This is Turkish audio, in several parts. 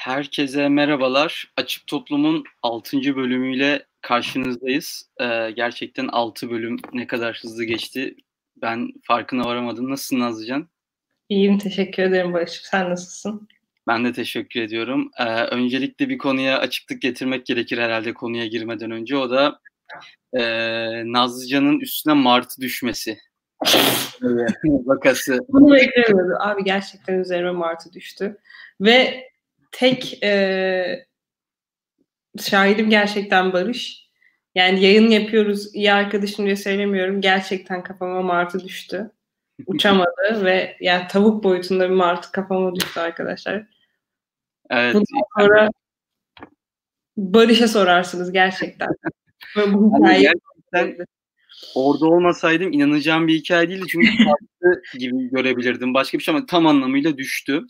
Herkese merhabalar. Açık Toplum'un 6. bölümüyle karşınızdayız. Gerçekten 6 bölüm ne kadar hızlı geçti. Ben farkına varamadım. Nasılsın Nazlıcan? İyiyim, teşekkür ederim Barış'ım. Sen nasılsın? Ben de teşekkür ediyorum. Öncelikle bir konuya açıklık getirmek gerekir herhalde konuya girmeden önce. O da Nazlıcan'ın üstüne martı düşmesi. Evet. Vakası. Bunu beklemiyordum. Abi gerçekten üzerime martı düştü. Ve tek şahidim gerçekten Barış. Yani yayın yapıyoruz, iyi arkadaşım diye söylemiyorum. Gerçekten kafama martı düştü. Uçamadı ve yani tavuk boyutunda bir martı kafama düştü arkadaşlar. Evet. Bundan sonra Barış'a sorarsınız gerçekten. Bu hikaye gerçekten orada olmasaydım inanacağım bir hikaye değildi. Çünkü farklı gibi görebilirdim. Başka bir şey ama tam anlamıyla düştü.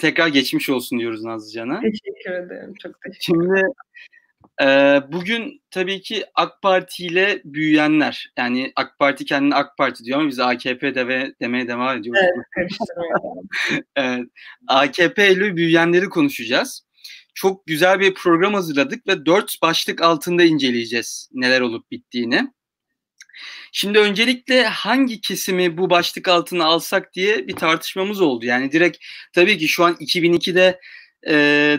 Tekrar geçmiş olsun diyoruz Nazlıcan'a. Teşekkür ederim. Çok teşekkür ederim. Şimdi bugün tabii ki AK Parti ile büyüyenler. Yani AK Parti kendine AK Parti diyor ama biz AKP demeye devam ediyoruz. Evet, evet. AKP ile büyüyenleri konuşacağız. Çok güzel bir program hazırladık ve 4 başlık altında inceleyeceğiz neler olup bittiğini. Şimdi öncelikle hangi kesimi bu başlık altına alsak diye bir tartışmamız oldu. Yani direkt tabii ki şu an 2002'de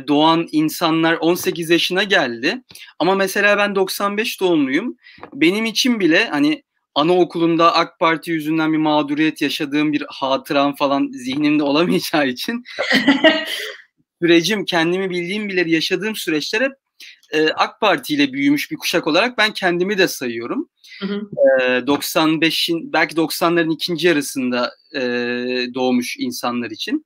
doğan insanlar 18 yaşına geldi. Ama mesela ben 95 doğumluyum. Benim için bile hani anaokulunda AK Parti yüzünden bir mağduriyet yaşadığım bir hatıram falan zihnimde olamayacağı için sürecim, kendimi bildiğim bile yaşadığım süreçler hep AK Parti ile büyümüş bir kuşak olarak ben kendimi de sayıyorum. Hı hı. 95'in belki 90'ların ikinci yarısında doğmuş insanlar için.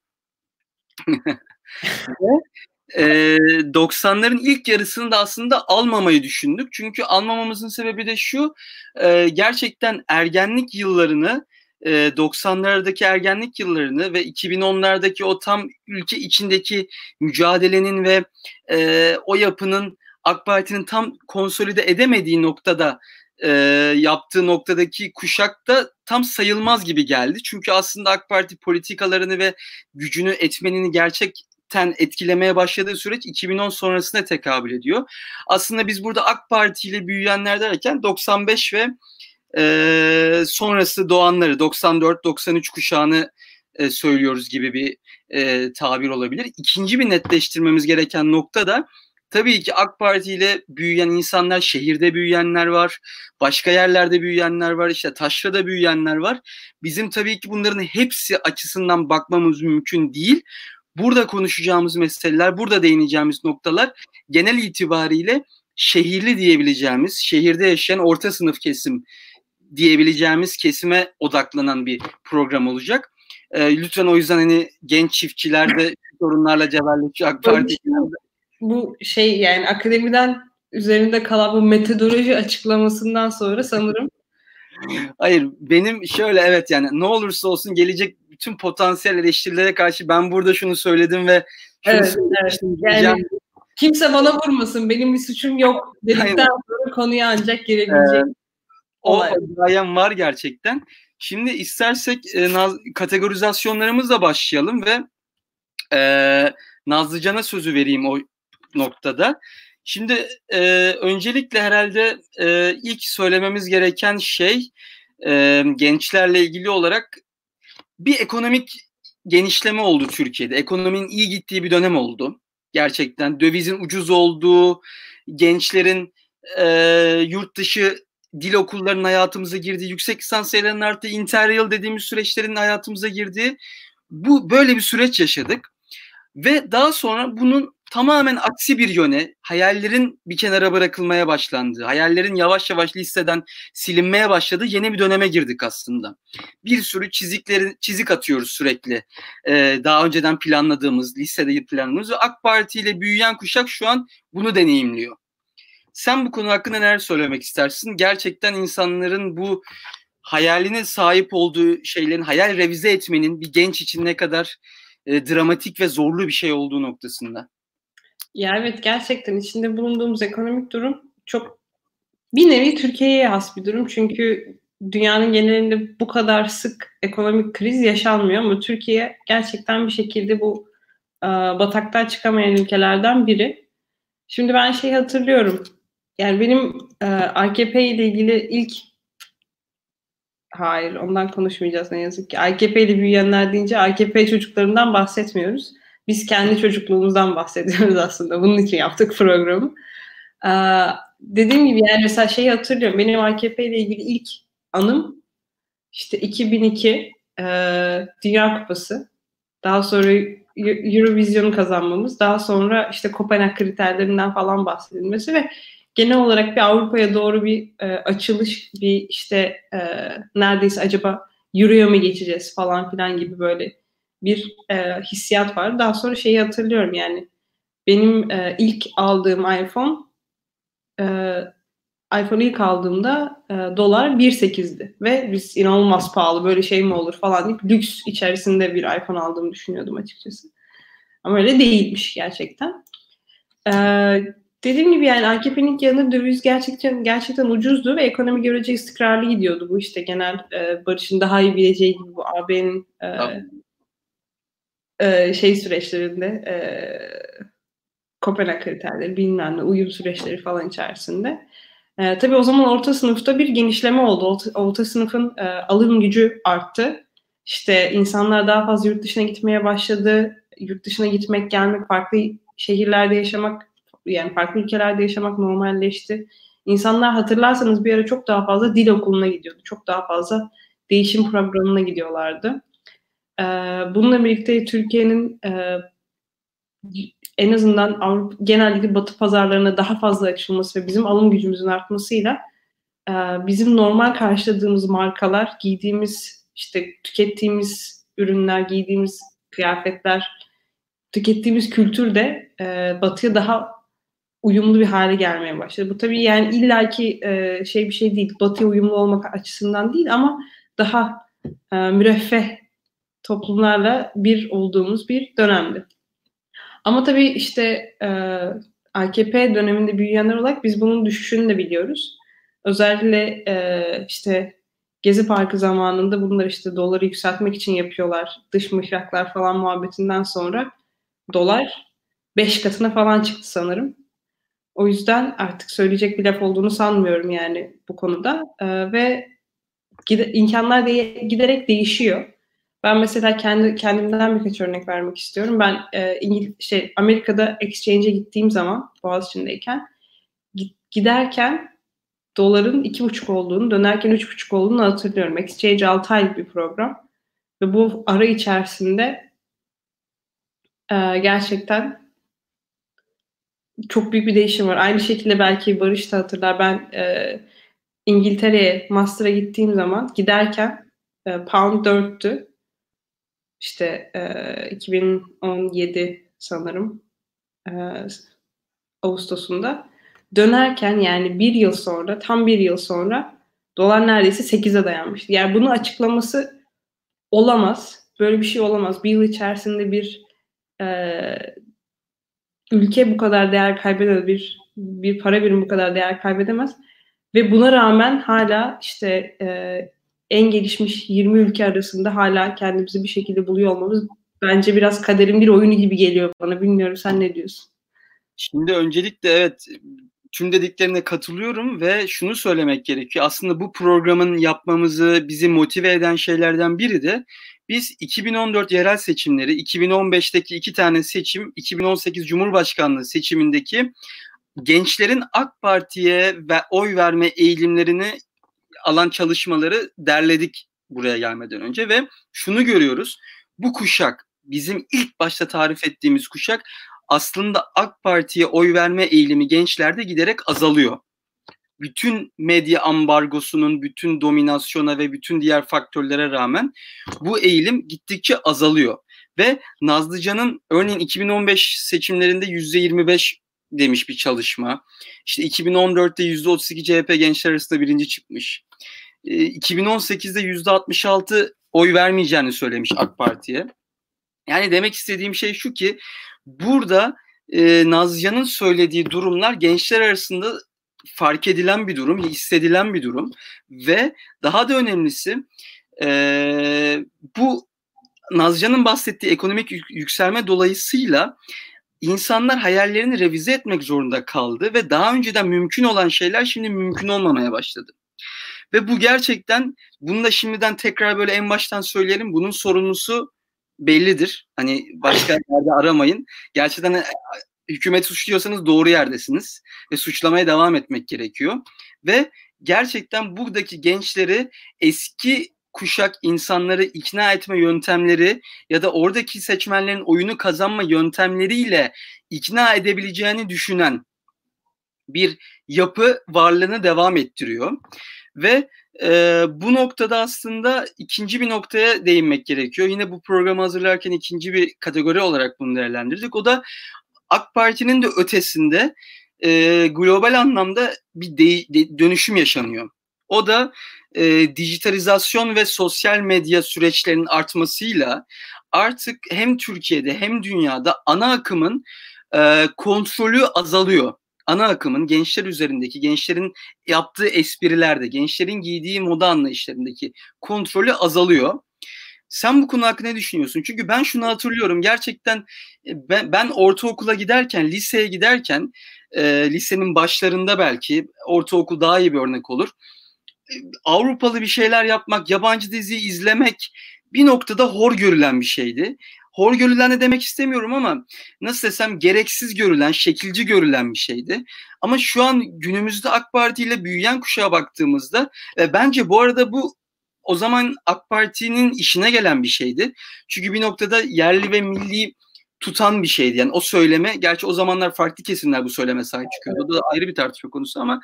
90'ların ilk yarısını da aslında almamayı düşündük. Çünkü almamamızın sebebi de şu, gerçekten ergenlik yıllarını 90'lardaki ergenlik yıllarını ve 2010'lardaki o tam ülke içindeki mücadelenin ve o yapının AK Parti'nin tam konsolide edemediği noktada yaptığı noktadaki kuşak da tam sayılmaz gibi geldi. Çünkü aslında AK Parti politikalarını ve gücünü etmenini gerçekten etkilemeye başladığı süreç 2010 sonrasına tekabül ediyor. Aslında biz burada AK Parti ile büyüyenler derken 95 ve sonrası doğanları 94-93 kuşağını söylüyoruz gibi bir tabir olabilir. İkinci bir netleştirmemiz gereken nokta da tabii ki AK Parti ile büyüyen insanlar, şehirde büyüyenler var, başka yerlerde büyüyenler var, işte taşrada büyüyenler var. Bizim tabii ki bunların hepsi açısından bakmamız mümkün değil. Burada konuşacağımız meseleler, burada değineceğimiz noktalar genel itibariyle şehirli diyebileceğimiz, şehirde yaşayan orta sınıf kesim diyebileceğimiz kesime odaklanan bir program olacak. Lütfen o yüzden hani genç çiftçiler de sorunlarla cevherleşiyor AK Parti. Bu şey yani akademiden üzerinde kalan bu metodoloji açıklamasından sonra sanırım. Hayır benim şöyle evet yani ne olursa olsun gelecek bütün potansiyel eleştirilere karşı ben burada şunu söyledim ve şunu söyleyeceğim. Kimse bana vurmasın, benim bir suçum yok dedikten sonra konuya ancak gelebilecek. O hikayem var gerçekten. Şimdi istersek kategorizasyonlarımızla başlayalım ve Nazlıcan'a sözü vereyim o noktada. Şimdi öncelikle herhalde ilk söylememiz gereken şey gençlerle ilgili olarak bir ekonomik genişleme oldu Türkiye'de. Ekonominin iyi gittiği bir dönem oldu. Gerçekten dövizin ucuz olduğu, gençlerin yurt dışı dil okullarının hayatımıza girdiği, yüksek lisans sayılarının arttığı, interrail dediğimiz süreçlerin hayatımıza girdiği böyle bir süreç yaşadık. Ve daha sonra bunun tamamen aksi bir yöne, hayallerin bir kenara bırakılmaya başlandığı, hayallerin yavaş yavaş listeden silinmeye başladığı yeni bir döneme girdik aslında. Bir sürü çizik atıyoruz sürekli. Daha önceden planladığımız, listede planladığımız ve AK Parti ile büyüyen kuşak şu an bunu deneyimliyor. Sen bu konu hakkında neler söylemek istersin? Gerçekten insanların bu hayaline sahip olduğu şeylerin, hayal revize etmenin bir genç için ne kadar dramatik ve zorlu bir şey olduğu noktasında. Ya evet gerçekten içinde bulunduğumuz ekonomik durum çok bir nevi Türkiye'ye has bir durum. Çünkü dünyanın genelinde bu kadar sık ekonomik kriz yaşanmıyor ama Türkiye gerçekten bir şekilde bu bataktan çıkamayan ülkelerden biri. Şimdi ben şey hatırlıyorum. Yani benim AKP ile ilgili ilk... Hayır, ondan konuşmayacağız ne yazık ki. AKP ile büyüyenler deyince AKP çocuklarından bahsetmiyoruz. Biz kendi çocukluğumuzdan bahsediyoruz aslında. Bunun için yaptık programı. Dediğim gibi yani mesela şeyi hatırlıyorum. Benim AKP ile ilgili ilk anım işte 2002 Dünya Kupası. Daha sonra Eurovision'u kazanmamız. Daha sonra işte Kopenhag kriterlerinden falan bahsedilmesi ve genel olarak bir Avrupa'ya doğru bir açılış, bir işte neredeyse acaba Euro'ya mı geçeceğiz falan filan gibi böyle bir hissiyat var. Daha sonra şeyi hatırlıyorum yani benim ilk aldığım iPhone'u ilk aldığımda dolar 1.8'di ve biz inanılmaz pahalı böyle şey mi olur falan deyip lüks içerisinde bir iPhone aldığımı düşünüyordum açıkçası. Ama öyle değilmiş gerçekten. Dediğim gibi yani AKP'nin ilk yanında döviz gerçekten ucuzdu ve ekonomi görece istikrarlı gidiyordu. Bu işte genel Barış'ın daha iyi bileceği gibi bu AB'nin şey süreçlerinde Kopenhag kriterleri bilmem ne uyum süreçleri falan içerisinde. Tabii o zaman orta sınıfta bir genişleme oldu. Orta sınıfın alım gücü arttı. İşte insanlar daha fazla yurt dışına gitmeye başladı. Yurt dışına gitmek, gelmek, farklı şehirlerde yaşamak, yani farklı ülkelerde yaşamak normalleşti. İnsanlar hatırlarsanız bir ara çok daha fazla dil okuluna gidiyordu. Çok daha fazla değişim programına gidiyorlardı. Bununla birlikte Türkiye'nin en azından Avrupa, genellikle Batı pazarlarına daha fazla açılması ve bizim alım gücümüzün artmasıyla bizim normal karşıladığımız markalar, giydiğimiz, işte tükettiğimiz ürünler, giydiğimiz kıyafetler, tükettiğimiz kültür de Batı'ya daha uyumlu bir hale gelmeye başladı. Bu tabii yani illaki şey bir şey değil, Batı'ya uyumlu olmak açısından değil ama daha müreffeh toplumlarla bir olduğumuz bir dönemdi. Ama tabii işte AKP döneminde büyüyenler olarak biz bunun düşüşünü de biliyoruz. Özellikle işte Gezi Parkı zamanında bunlar işte doları yükseltmek için yapıyorlar. Dış mihraklar falan muhabbetinden sonra dolar 5 katına falan çıktı sanırım. O yüzden artık söyleyecek bir laf olduğunu sanmıyorum yani bu konuda. Ve imkanlar giderek değişiyor. Ben mesela kendimden birkaç örnek vermek istiyorum. Ben Amerika'da exchange'e gittiğim zaman Boğaziçi'ndeyken giderken doların 2,5 olduğunu, dönerken 3,5 olduğunu hatırlıyorum. Exchange 6 aylık bir program. Ve bu ara içerisinde gerçekten çok büyük bir değişim var. Aynı şekilde belki Barış da hatırlar. Ben İngiltere'ye master'a gittiğim zaman giderken pound 4'tü. İşte 2017 sanırım Ağustos'unda. Dönerken yani tam bir yıl sonra dolar neredeyse 8'e dayanmıştı. Yani bunu açıklaması olamaz. Böyle bir şey olamaz. Bir yıl içerisinde bir ülke bu kadar değer kaybeder, bir para birimi bu kadar değer kaybedemez. Ve buna rağmen hala işte en gelişmiş 20 ülke arasında hala kendimizi bir şekilde buluyor olmamız bence biraz kaderin bir oyunu gibi geliyor bana. Bilmiyorum, sen ne diyorsun? Şimdi öncelikle evet, tüm dediklerine katılıyorum ve şunu söylemek gerekiyor. Aslında bu programın yapmamızı bizi motive eden şeylerden biri de biz 2014 yerel seçimleri, 2015'teki 2 tane seçim, 2018 Cumhurbaşkanlığı seçimindeki gençlerin AK Parti'ye ve oy verme eğilimlerini alan çalışmaları derledik buraya gelmeden önce ve şunu görüyoruz. Bu kuşak, bizim ilk başta tarif ettiğimiz kuşak, aslında AK Parti'ye oy verme eğilimi gençlerde giderek azalıyor. Bütün medya ambargosunun, bütün dominasyona ve bütün diğer faktörlere rağmen bu eğilim gittikçe azalıyor. Ve Nazlıcan'ın örneğin 2015 seçimlerinde %25 demiş bir çalışma. İşte 2014'te %32 CHP gençler arasında birinci çıkmış. 2018'de %66 oy vermeyeceğini söylemiş AK Parti'ye. Yani demek istediğim şey şu ki burada Nazlıcan'ın söylediği durumlar gençler arasında fark edilen bir durum, hissedilen bir durum ve daha da önemlisi bu Nazcan'ın bahsettiği ekonomik yükselme dolayısıyla insanlar hayallerini revize etmek zorunda kaldı ve daha önceden mümkün olan şeyler şimdi mümkün olmamaya başladı. Ve bu gerçekten, bunu da şimdiden tekrar böyle en baştan söyleyelim, bunun sorumlusu bellidir. Hani başka yerde aramayın. Gerçekten hükümeti suçluyorsanız doğru yerdesiniz ve suçlamaya devam etmek gerekiyor. Ve gerçekten buradaki gençleri, eski kuşak insanları ikna etme yöntemleri ya da oradaki seçmenlerin oyunu kazanma yöntemleriyle ikna edebileceğini düşünen bir yapı varlığını devam ettiriyor. Ve bu noktada aslında ikinci bir noktaya değinmek gerekiyor. Yine bu programı hazırlarken ikinci bir kategori olarak bunu değerlendirdik. O da AK Parti'nin de ötesinde global anlamda bir dönüşüm yaşanıyor. O da dijitalizasyon ve sosyal medya süreçlerinin artmasıyla artık hem Türkiye'de hem dünyada ana akımın kontrolü azalıyor. Ana akımın gençler üzerindeki, gençlerin yaptığı esprilerde, gençlerin giydiği moda anlayışlarındaki kontrolü azalıyor. Sen bu konu hakkında ne düşünüyorsun? Çünkü ben şunu hatırlıyorum. Gerçekten ben ortaokula giderken, liseye giderken, lisenin başlarında belki, ortaokul daha iyi bir örnek olur. Avrupalı bir şeyler yapmak, yabancı dizi izlemek bir noktada hor görülen bir şeydi. Hor görülen de demek istemiyorum ama nasıl desem, gereksiz görülen, şekilci görülen bir şeydi. Ama şu an günümüzde AK Parti ile büyüyen kuşağa baktığımızda bence bu arada bu o zaman AK Parti'nin işine gelen bir şeydi. Çünkü bir noktada yerli ve milli tutan bir şeydi. Yani o söyleme, gerçi o zamanlar farklı kesimler bu söyleme sahip çıkıyordu. O da ayrı bir tartışma konusu ama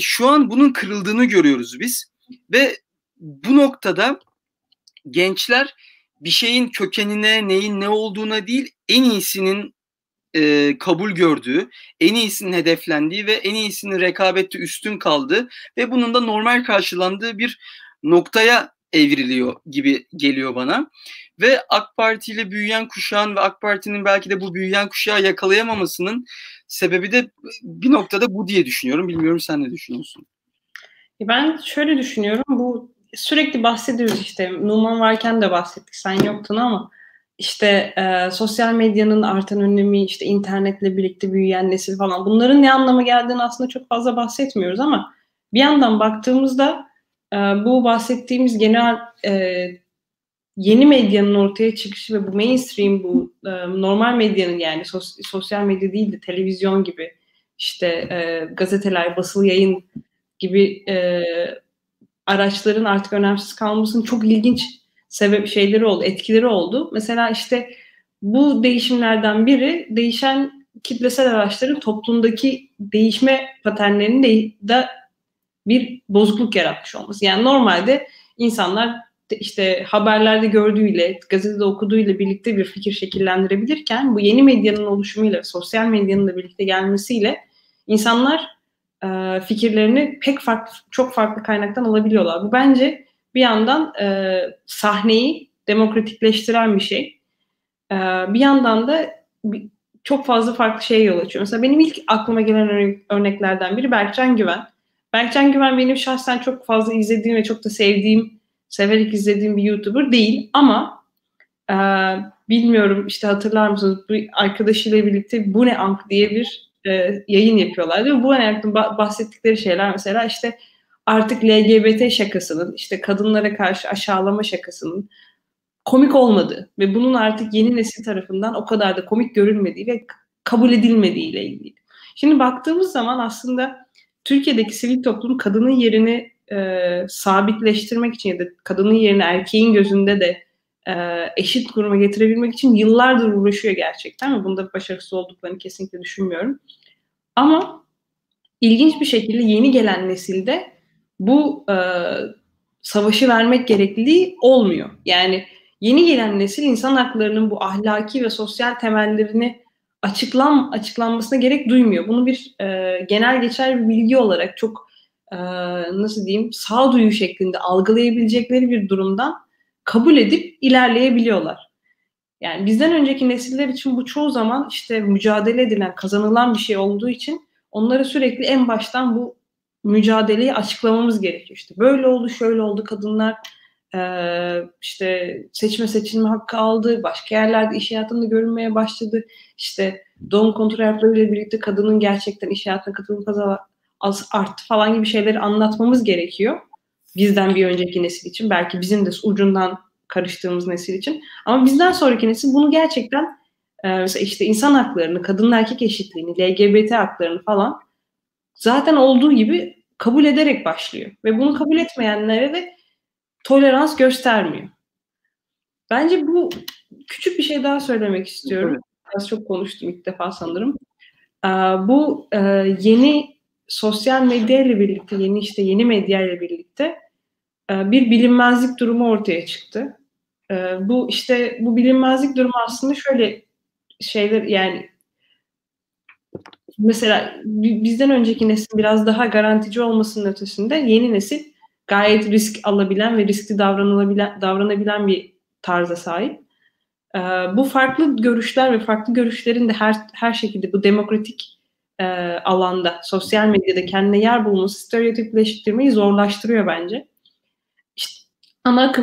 şu an bunun kırıldığını görüyoruz biz. Ve bu noktada gençler bir şeyin kökenine, neyin ne olduğuna değil, en iyisinin kabul gördüğü, en iyisinin hedeflendiği ve en iyisinin rekabette üstün kaldığı ve bunun da normal karşılandığı bir noktaya evriliyor gibi geliyor bana. Ve AK Parti ile büyüyen kuşağın ve AK Parti'nin belki de bu büyüyen kuşağı yakalayamamasının sebebi de bir noktada bu diye düşünüyorum. Bilmiyorum, sen ne düşünüyorsun? Ben şöyle düşünüyorum. Bu sürekli bahsediyoruz işte. Numan varken de bahsettik. Sen yoktun ama işte sosyal medyanın artan önemi, işte internetle birlikte büyüyen nesil falan. Bunların ne anlama geldiğini aslında çok fazla bahsetmiyoruz ama bir yandan baktığımızda bu bahsettiğimiz genel yeni medyanın ortaya çıkışı ve bu mainstream, bu normal medyanın, yani sosyal medya değil de televizyon gibi, işte gazeteler, basılı yayın gibi araçların artık önemsiz kalmasının çok ilginç şeyleri oldu, etkileri oldu. Mesela işte bu değişimlerden biri, değişen kitlesel araçların toplumdaki değişme paternlerinin de bir bozukluk yaratmış olması. Yani normalde insanlar işte haberlerde gördüğüyle, gazetede okuduğuyla birlikte bir fikir şekillendirebilirken, bu yeni medyanın oluşumuyla, sosyal medyanın da birlikte gelmesiyle insanlar fikirlerini çok farklı kaynaktan alabiliyorlar. Bu bence bir yandan sahneyi demokratikleştiren bir şey. Bir yandan da çok fazla farklı şeye yol açıyor. Mesela benim ilk aklıma gelen örneklerden biri Berkcan Güven. Berkcan Güven benim şahsen çok fazla izlediğim ve çok da severek izlediğim bir YouTuber değil ama bilmiyorum işte hatırlar mısınız, bir arkadaşıyla birlikte Bu Ne Ank diye bir yayın yapıyorlardı. Bu Ne Ank'ın bahsettikleri şeyler mesela işte artık LGBT şakasının, işte kadınlara karşı aşağılama şakasının komik olmadığı ve bunun artık yeni nesil tarafından o kadar da komik görülmediği ve kabul edilmediğiyle ilgili. Şimdi baktığımız zaman aslında Türkiye'deki sivil toplum kadının yerini sabitleştirmek için ya da kadının yerini erkeğin gözünde de eşit duruma getirebilmek için yıllardır uğraşıyor gerçekten ve bunda başarısız olduklarını kesinlikle düşünmüyorum. Ama ilginç bir şekilde yeni gelen nesilde bu savaşı vermek gerekliliği olmuyor. Yani yeni gelen nesil insan haklarının bu ahlaki ve sosyal temellerini açıklanmasına gerek duymuyor. Bunu bir genel geçer bir bilgi olarak çok nasıl diyeyim, sağduyu şeklinde algılayabilecekleri bir durumdan kabul edip ilerleyebiliyorlar. Yani bizden önceki nesiller için bu çoğu zaman işte mücadele edilen, kazanılan bir şey olduğu için onlara sürekli en baştan bu mücadeleyi açıklamamız gerekiyor. İşte böyle oldu, şöyle oldu, kadınlar İşte seçilme hakkı aldı, başka yerlerde iş hayatında görünmeye başladı. İşte doğum kontrol yapılarıyla birlikte kadının gerçekten iş hayatına katılımı arttı falan gibi şeyleri anlatmamız gerekiyor. Bizden bir önceki nesil için, belki bizim de ucundan karıştığımız nesil için. Ama bizden sonraki nesil bunu gerçekten mesela işte insan haklarını, kadın erkek eşitliğini, LGBT haklarını falan zaten olduğu gibi kabul ederek başlıyor. Ve bunu kabul etmeyenlere de tolerans göstermiyor. Bence bu küçük bir şey daha söylemek istiyorum. Az çok konuştum ilk defa sanırım. Bu yeni sosyal medyayla birlikte, yeni medyayla birlikte bir bilinmezlik durumu ortaya çıktı. Bu bilinmezlik durumu aslında şöyle şeyler, yani mesela bizden önceki nesil biraz daha garantici olmasının ötesinde yeni nesil gayet risk alabilen ve riskli davranabilen bir tarza sahip. Bu farklı görüşler ve farklı görüşlerin de her şekilde bu demokratik alanda, sosyal medyada kendine yer bulması stereotipleştirmeyi zorlaştırıyor bence. İşte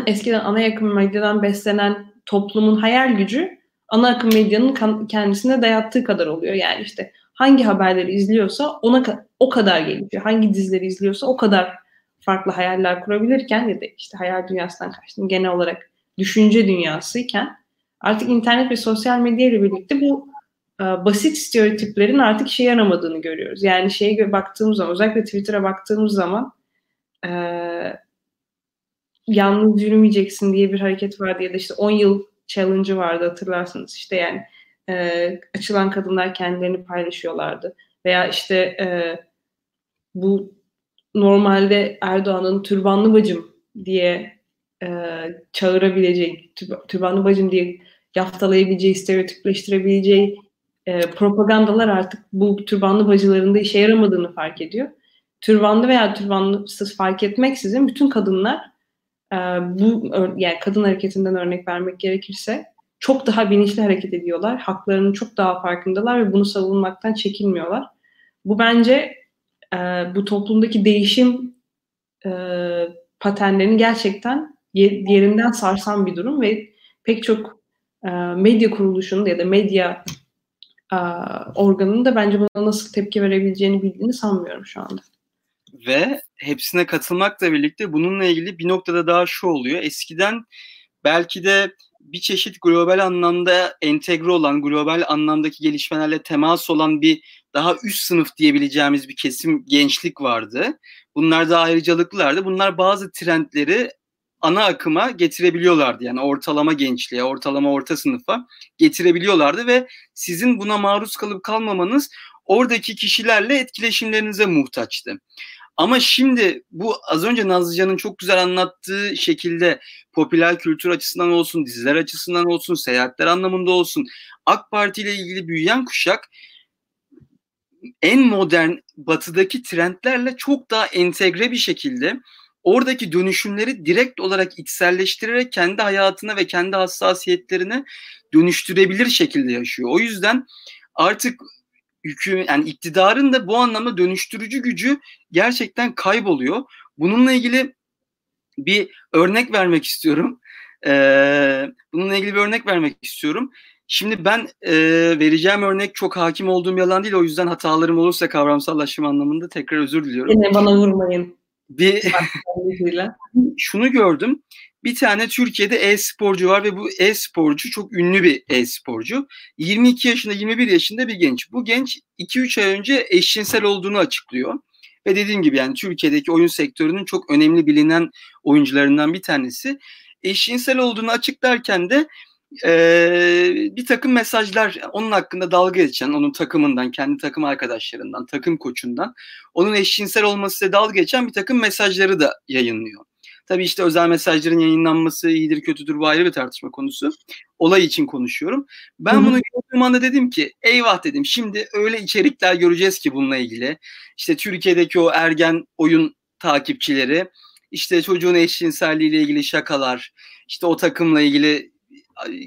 eskiden ana akım medyadan beslenen toplumun hayal gücü ana akım medyanın kendisine dayattığı kadar oluyor. Yani işte hangi haberleri izliyorsa ona o kadar geliyor. Hangi dizileri izliyorsa o kadar farklı hayaller kurabilirken ya da işte hayal dünyasından kaçtım, genel olarak düşünce dünyasıyken artık internet ve sosyal medya ile birlikte bu basit stereotiplerin artık işe yaramadığını görüyoruz. Yani şeye baktığımız zaman, özellikle Twitter'a baktığımız zaman yalnız yürümeyeceksin diye bir hareket vardı ya da işte 10 yıl challenge'ı vardı, hatırlarsınız. İşte yani açılan kadınlar kendilerini paylaşıyorlardı. Veya işte bu normalde Erdoğan'ın türbanlı bacım diye çağırabileceği, türbanlı bacım diye yaftalayabileceği, stereotipleştirebileceği propagandalar artık bu türbanlı bacılarında işe yaramadığını fark ediyor. Türbanlı veya türbanlısız fark etmeksizin bütün kadınlar yani kadın hareketinden örnek vermek gerekirse çok daha bilinçli hareket ediyorlar. Haklarının çok daha farkındalar ve bunu savunmaktan çekinmiyorlar. Bu bence bu toplumdaki değişim paternlerini gerçekten yerinden sarsan bir durum ve pek çok medya kuruluşunun ya da medya organının da bence buna nasıl tepki verebileceğini bildiğini sanmıyorum şu anda. Ve hepsine katılmakla birlikte bununla ilgili bir noktada daha şu oluyor. Eskiden belki de bir çeşit global anlamda entegre olan, global anlamdaki gelişmelerle temas olan bir daha üst sınıf diyebileceğimiz bir kesim gençlik vardı. Bunlar da ayrıcalıklılardı. Bunlar bazı trendleri ana akıma getirebiliyorlardı. Yani ortalama gençliğe, ortalama orta sınıfa getirebiliyorlardı ve sizin buna maruz kalıp kalmamanız oradaki kişilerle etkileşimlerinize muhtaçtı. Ama şimdi bu az önce Nazlıcan'ın çok güzel anlattığı şekilde popüler kültür açısından olsun, diziler açısından olsun, seyahatler anlamında olsun AK Parti ile ilgili büyüyen kuşak en modern batıdaki trendlerle çok daha entegre bir şekilde oradaki dönüşümleri direkt olarak içselleştirerek kendi hayatına ve kendi hassasiyetlerine dönüştürebilir şekilde yaşıyor. O yüzden artık iktidarın da bu anlamda dönüştürücü gücü gerçekten kayboluyor. Bununla ilgili bir örnek vermek istiyorum. Şimdi ben vereceğim örnek çok hakim olduğum yalan değil. O yüzden hatalarım olursa kavramsallaşma anlamında tekrar özür diliyorum. Yine bana vurmayın. Şunu gördüm. Bir tane Türkiye'de e-sporcu var ve bu e-sporcu çok ünlü bir e-sporcu. 22 yaşında, 21 yaşında bir genç. Bu genç 2-3 ay önce eşcinsel olduğunu açıklıyor. Ve dediğim gibi yani Türkiye'deki oyun sektörünün çok önemli bilinen oyuncularından bir tanesi. Eşcinsel olduğunu açıklarken de bir takım mesajlar onun hakkında dalga geçen, onun takımından, kendi takım arkadaşlarından, takım koçundan onun eşcinsel olmasıyla dalga geçen bir takım mesajları da yayınlıyor. Tabii işte özel mesajların yayınlanması iyidir kötüdür bu ayrı bir tartışma konusu. Olay için konuşuyorum. Ben bunu gördüğüm anda dedim ki eyvah dedim, şimdi öyle içerikler göreceğiz ki bununla ilgili. İşte Türkiye'deki o ergen oyun takipçileri, işte çocuğun eşcinselliğiyle ilgili şakalar, işte o takımla ilgili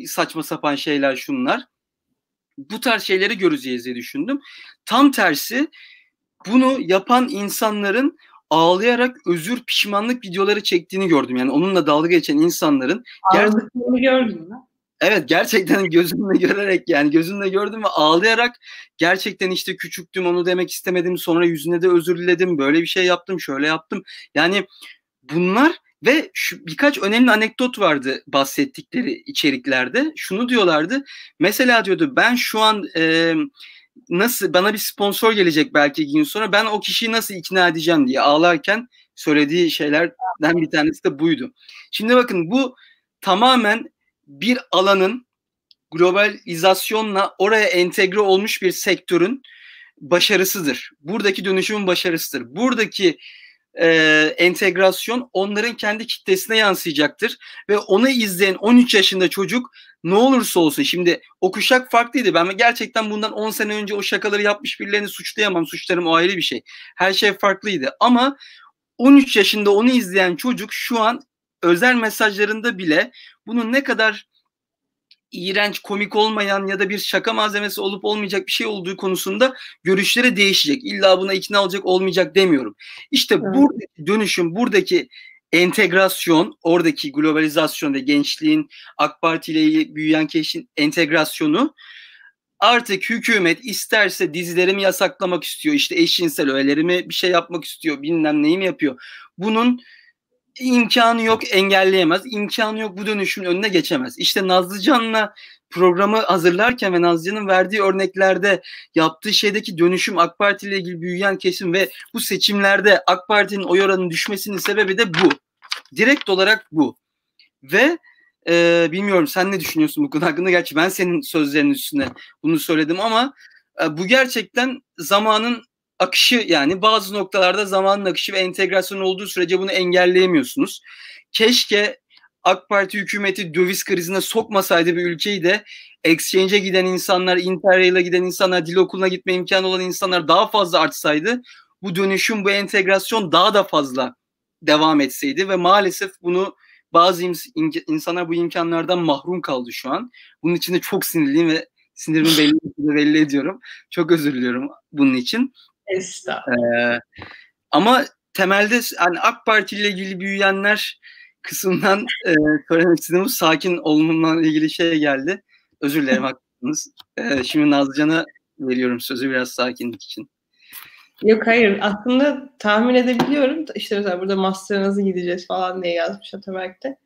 saçma sapan şeyler, şunlar. Bu tarz şeyleri göreceğiz diye düşündüm. Tam tersi bunu yapan insanların ağlayarak özür, pişmanlık videoları çektiğini gördüm. Yani onunla dalga geçen insanların ağladıklarını gördün mü? Evet, gerçekten gözümle görerek, yani gözümle gördüm ve ağlayarak gerçekten işte küçüktüm, onu demek istemedim, sonra yüzüne de özür diledim, böyle bir şey yaptım, şöyle yaptım. Yani bunlar ve şu birkaç önemli anekdot vardı bahsettikleri içeriklerde. Şunu diyorlardı mesela, diyordu ben şu an nasıl, bana bir sponsor gelecek belki gün sonra, ben o kişiyi nasıl ikna edeceğim diye ağlarken söylediği şeylerden bir tanesi de buydu. Şimdi bakın, bu tamamen bir alanın globalizasyonla oraya entegre olmuş bir sektörün başarısıdır. Buradaki dönüşümün başarısıdır. Buradaki entegrasyon onların kendi kitlesine yansıyacaktır. Ve onu izleyen 13 yaşında çocuk ne olursa olsun, şimdi o kuşak farklıydı. Ben gerçekten bundan 10 sene önce o şakaları yapmış birilerini suçlayamam. Suçlarım o ayrı bir şey. Her şey farklıydı. Ama 13 yaşında onu izleyen çocuk şu an özel mesajlarında bile bunun ne kadar iğrenç, komik olmayan ya da bir şaka malzemesi olup olmayacak bir şey olduğu konusunda görüşleri değişecek. İlla buna ikna olacak, olmayacak demiyorum. İşte buradaki dönüşüm, buradaki entegrasyon, oradaki globalizasyon ve gençliğin, AK Parti ile büyüyen gençliğin entegrasyonu, artık hükümet isterse dizilerimi yasaklamak istiyor, işte eşcinsel öğelerimi bir şey yapmak istiyor, bilmem neyimi yapıyor. Bunun İmkanı yok, engelleyemez. İmkanı yok, bu dönüşümün önüne geçemez. İşte Nazlıcan'la programı hazırlarken ve Nazlıcan'ın verdiği örneklerde yaptığı şeydeki dönüşüm, AK Parti ile ilgili büyüyen kesim ve bu seçimlerde AK Parti'nin oy oranının düşmesinin sebebi de bu. Direkt olarak bu. Ve bilmiyorum sen ne düşünüyorsun bu konu hakkında? Gerçi ben senin sözlerinin üstüne bunu söyledim ama bu gerçekten zamanın akışı, yani bazı noktalarda zamanın akışı ve entegrasyon olduğu sürece bunu engelleyemiyorsunuz. Keşke AK Parti hükümeti döviz krizine sokmasaydı bir ülkeyi de exchange'e giden insanlar, Interrail'e giden insanlar, dil okuluna gitme imkanı olan insanlar daha fazla artsaydı, bu dönüşüm, bu entegrasyon daha da fazla devam etseydi ve maalesef bunu bazı insanlar bu imkanlardan mahrum kaldı şu an. Bunun için de çok sinirliyim ve sinirimi belli ediyorum. Çok özür diliyorum bunun için. Ama temelde yani AK Parti ile ilgili büyüyenler kısmından söylemek sakin olmamla ilgili şey geldi. Özür dilerim, haklısınız. Şimdi Nazlıcan'a veriyorum sözü biraz sakinlik için. Yok hayır, aslında tahmin edebiliyorum. İşte mesela burada master'a nasıl gideceğiz falan diye yazmış Ataberk'te.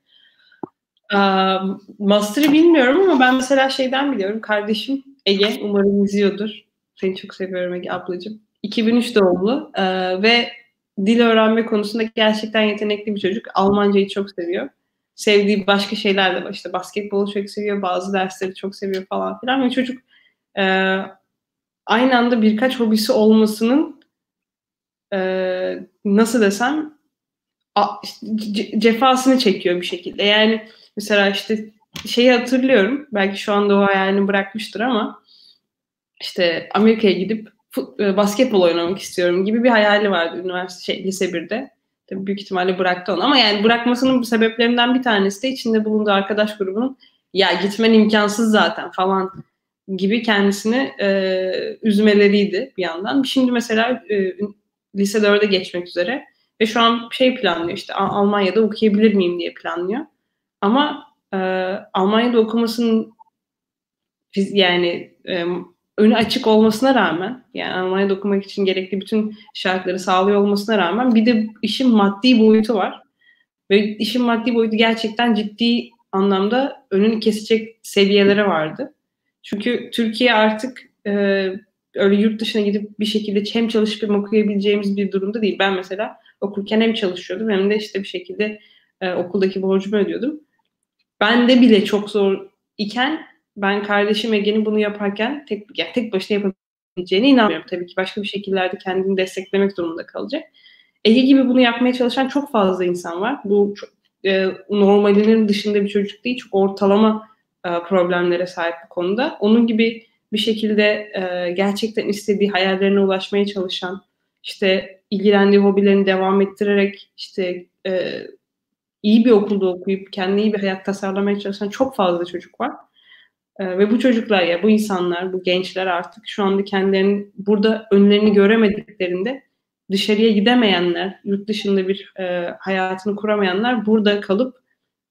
Master'ı bilmiyorum ama ben mesela şeyden biliyorum. Kardeşim Ege, umarım izliyordur. Seni çok seviyorum Ege ablacığım. 2003 doğumlu ve dil öğrenme konusunda gerçekten yetenekli bir çocuk. Almancayı çok seviyor. Sevdiği başka şeyler de var. İşte basketbolu çok seviyor, bazı dersleri çok seviyor falan filan. Ve çocuk aynı anda birkaç hobisi olmasının nasıl desem cefasını çekiyor bir şekilde. Yani mesela işte şeyi hatırlıyorum. Belki şu anda o hayalini bırakmıştır ama işte Amerika'ya gidip basketbol oynamak istiyorum gibi bir hayali vardı lise 1'de. Tabii büyük ihtimalle bıraktı onu ama yani bırakmasının sebeplerinden bir tanesi de içinde bulunduğu arkadaş grubunun ya gitmen imkansız zaten falan gibi kendisini üzmeleriydi bir yandan. Şimdi mesela lise 4'e geçmek üzere ve şu an şey planlıyor, işte Almanya'da okuyabilir miyim diye planlıyor. Ama Almanya'da okumasının yani önü açık olmasına rağmen, yani Almanya'da okumak için gerekli bütün şartları sağlıyor olmasına rağmen bir de işin maddi boyutu var. Ve işin maddi boyutu gerçekten ciddi anlamda önünü kesecek seviyelere vardı. Çünkü Türkiye artık öyle yurt dışına gidip bir şekilde hem çalışıp hem okuyabileceğimiz bir durumda değil. Ben mesela okurken hem çalışıyordum hem de işte bir şekilde okuldaki borcumu ödüyordum. Ben de bile çok zor iken ben kardeşim Ege'nin bunu yaparken tek başına yapabileceğine inanmıyorum. Tabii ki başka bir şekillerde kendini desteklemek durumunda kalacak. Ege gibi bunu yapmaya çalışan çok fazla insan var. Bu çok, normalinin dışında bir çocuk değil, çok ortalama problemlere sahip bu konuda. Onun gibi bir şekilde gerçekten istediği hayallerine ulaşmaya çalışan, işte ilgilendiği hobilerini devam ettirerek, işte iyi bir okulda okuyup kendine iyi bir hayat tasarlamaya çalışan çok fazla çocuk var. Ve bu çocuklar, ya bu insanlar, bu gençler artık şu anda kendilerinin burada önlerini göremediklerinde dışarıya gidemeyenler, yurt dışında bir hayatını kuramayanlar burada kalıp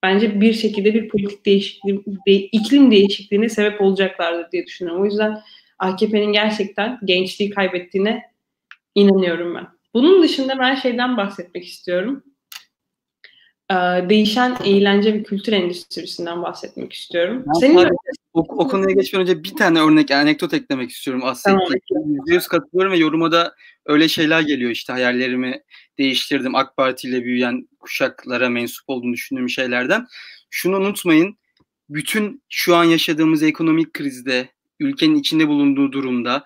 bence bir şekilde bir politik değişikliği, iklim değişikliğine sebep olacaklardır diye düşünüyorum. O yüzden AKP'nin gerçekten gençliği kaybettiğine inanıyorum ben. Bunun dışında ben şeyden bahsetmek istiyorum. Değişen eğlence ve kültür endüstrisinden bahsetmek istiyorum. O konuya geçmeden önce bir tane örnek, anekdot eklemek istiyorum aslında. Tamam. %100 katılıyorum ve yoruma da öyle şeyler geliyor işte, hayallerimi değiştirdim, AK Parti ile büyüyen kuşaklara mensup olduğunu düşündüğüm şeylerden. Şunu unutmayın, bütün şu an yaşadığımız ekonomik krizde, ülkenin içinde bulunduğu durumda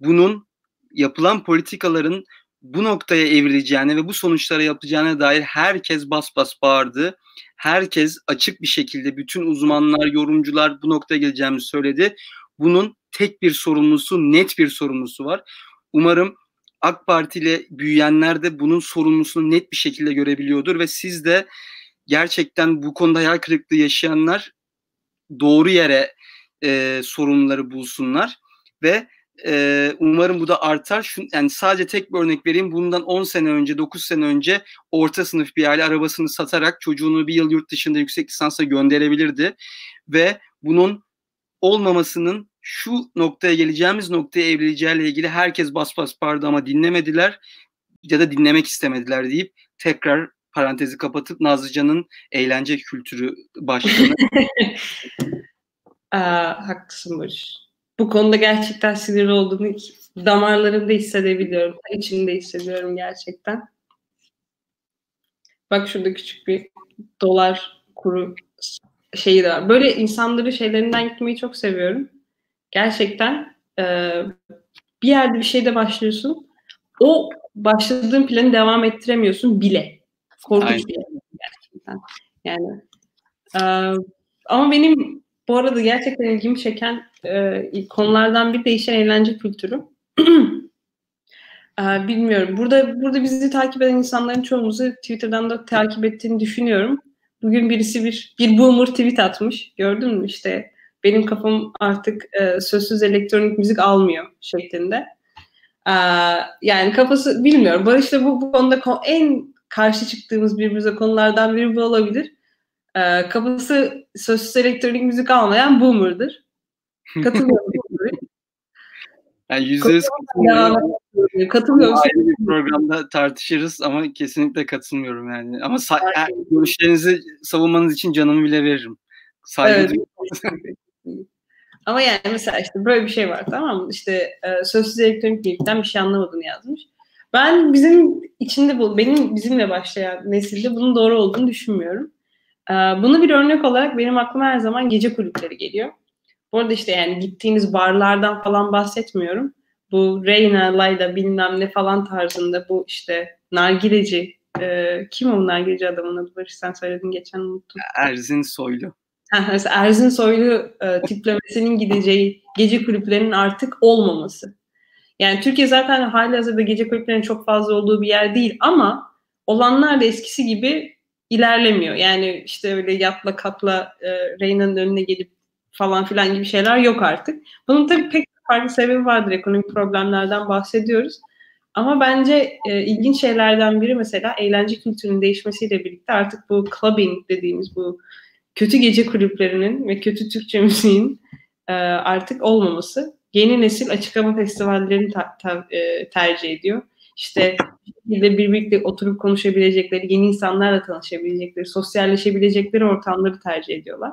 bunun, yapılan politikaların bu noktaya evrileceğine ve bu sonuçlara yapacağına dair herkes bas bas bağırdı. Herkes açık bir şekilde, bütün uzmanlar, yorumcular bu noktaya geleceğimizi söyledi. Bunun tek bir sorumlusu, net bir sorumlusu var. Umarım AK Parti ile büyüyenler de bunun sorumlusunu net bir şekilde görebiliyordur ve siz de gerçekten bu konuda hayal kırıklığı yaşayanlar doğru yere sorunları bulsunlar ve umarım bu da artar. Yani sadece tek bir örnek vereyim. Bundan 10 sene önce, 9 sene önce orta sınıf bir aile arabasını satarak çocuğunu bir yıl yurt dışında yüksek lisansa gönderebilirdi. Ve bunun olmamasının şu noktaya, geleceğimiz noktaya evrileceğiyle ilgili herkes bas bas bağırdı ama dinlemediler ya da dinlemek istemediler deyip tekrar parantezi kapatıp Nazlıcan'ın eğlence kültürü başlığını. Haklısın Barış. Bu konuda gerçekten sinirli olduğumu damarlarımda hissedebiliyorum. İçimde hissediyorum gerçekten. Bak şurada küçük bir dolar kuru şeyi de var. Böyle insanları şeylerinden gitmeyi çok seviyorum. Gerçekten bir yerde bir şeyde başlıyorsun. O başladığın planı devam ettiremiyorsun bile. Korkunç bir şey gerçekten. Yani, ama benim bu arada gerçekten ilgimi çeken konulardan bir değişen eğlence kültürü. Bilmiyorum. Burada bizi takip eden insanların çoğumuzu Twitter'dan da takip ettiğini düşünüyorum. Bugün birisi bir boomer tweet atmış. Gördün mü işte, benim kafam artık sözsüz elektronik müzik almıyor şeklinde. Yani kafası bilmiyorum. Barış'la bu konuda en karşı çıktığımız birbirimize konulardan biri bu olabilir. Kafası sözsüz elektronik müzik almayan boomer'dır. Katılıyorum. Yani %100 katılıyorum. Ayrı bir programda tartışırız ama kesinlikle katılmıyorum yani. Ama görüşlerinizi savunmanız için canımı bile veririm. Saygı duyuyorum. Ama yani mesela işte böyle bir şey var, tamam mı? İşte sözsüz elektronik müzikten bir şey anlamadığını yazmış. Ben bizimle başlayan nesilde bunun doğru olduğunu düşünmüyorum. Bunu bir örnek olarak benim aklıma her zaman gece kulüpleri geliyor. Bu arada işte yani gittiğiniz barlardan falan bahsetmiyorum. Bu Reyna, Layla bilmem ne falan tarzında, bu işte nargileci. Kim o nargileci adamın adı? Barış sen söyledin geçen, unuttum. Erzin Soylu. Mesela Erzin Soylu tiplemesinin gideceği gece kulüplerinin artık olmaması. Yani Türkiye zaten halihazırda gece kulüplerinin çok fazla olduğu bir yer değil ama olanlar da eskisi gibi ilerlemiyor. Yani işte öyle yatla katla Reyna'nın önüne gelip falan filan gibi şeyler yok artık. Bunun tabii pek farklı sebebi vardır. Ekonomik problemlerden bahsediyoruz. Ama bence ilginç şeylerden biri mesela eğlence kültürünün değişmesiyle birlikte artık bu clubbing dediğimiz bu kötü gece kulüplerinin ve kötü Türkçe müziğin artık olmaması. Yeni nesil açık hava festivallerini tercih ediyor. İşte birbiriyle oturup konuşabilecekleri, yeni insanlarla tanışabilecekleri, sosyalleşebilecekleri ortamları tercih ediyorlar.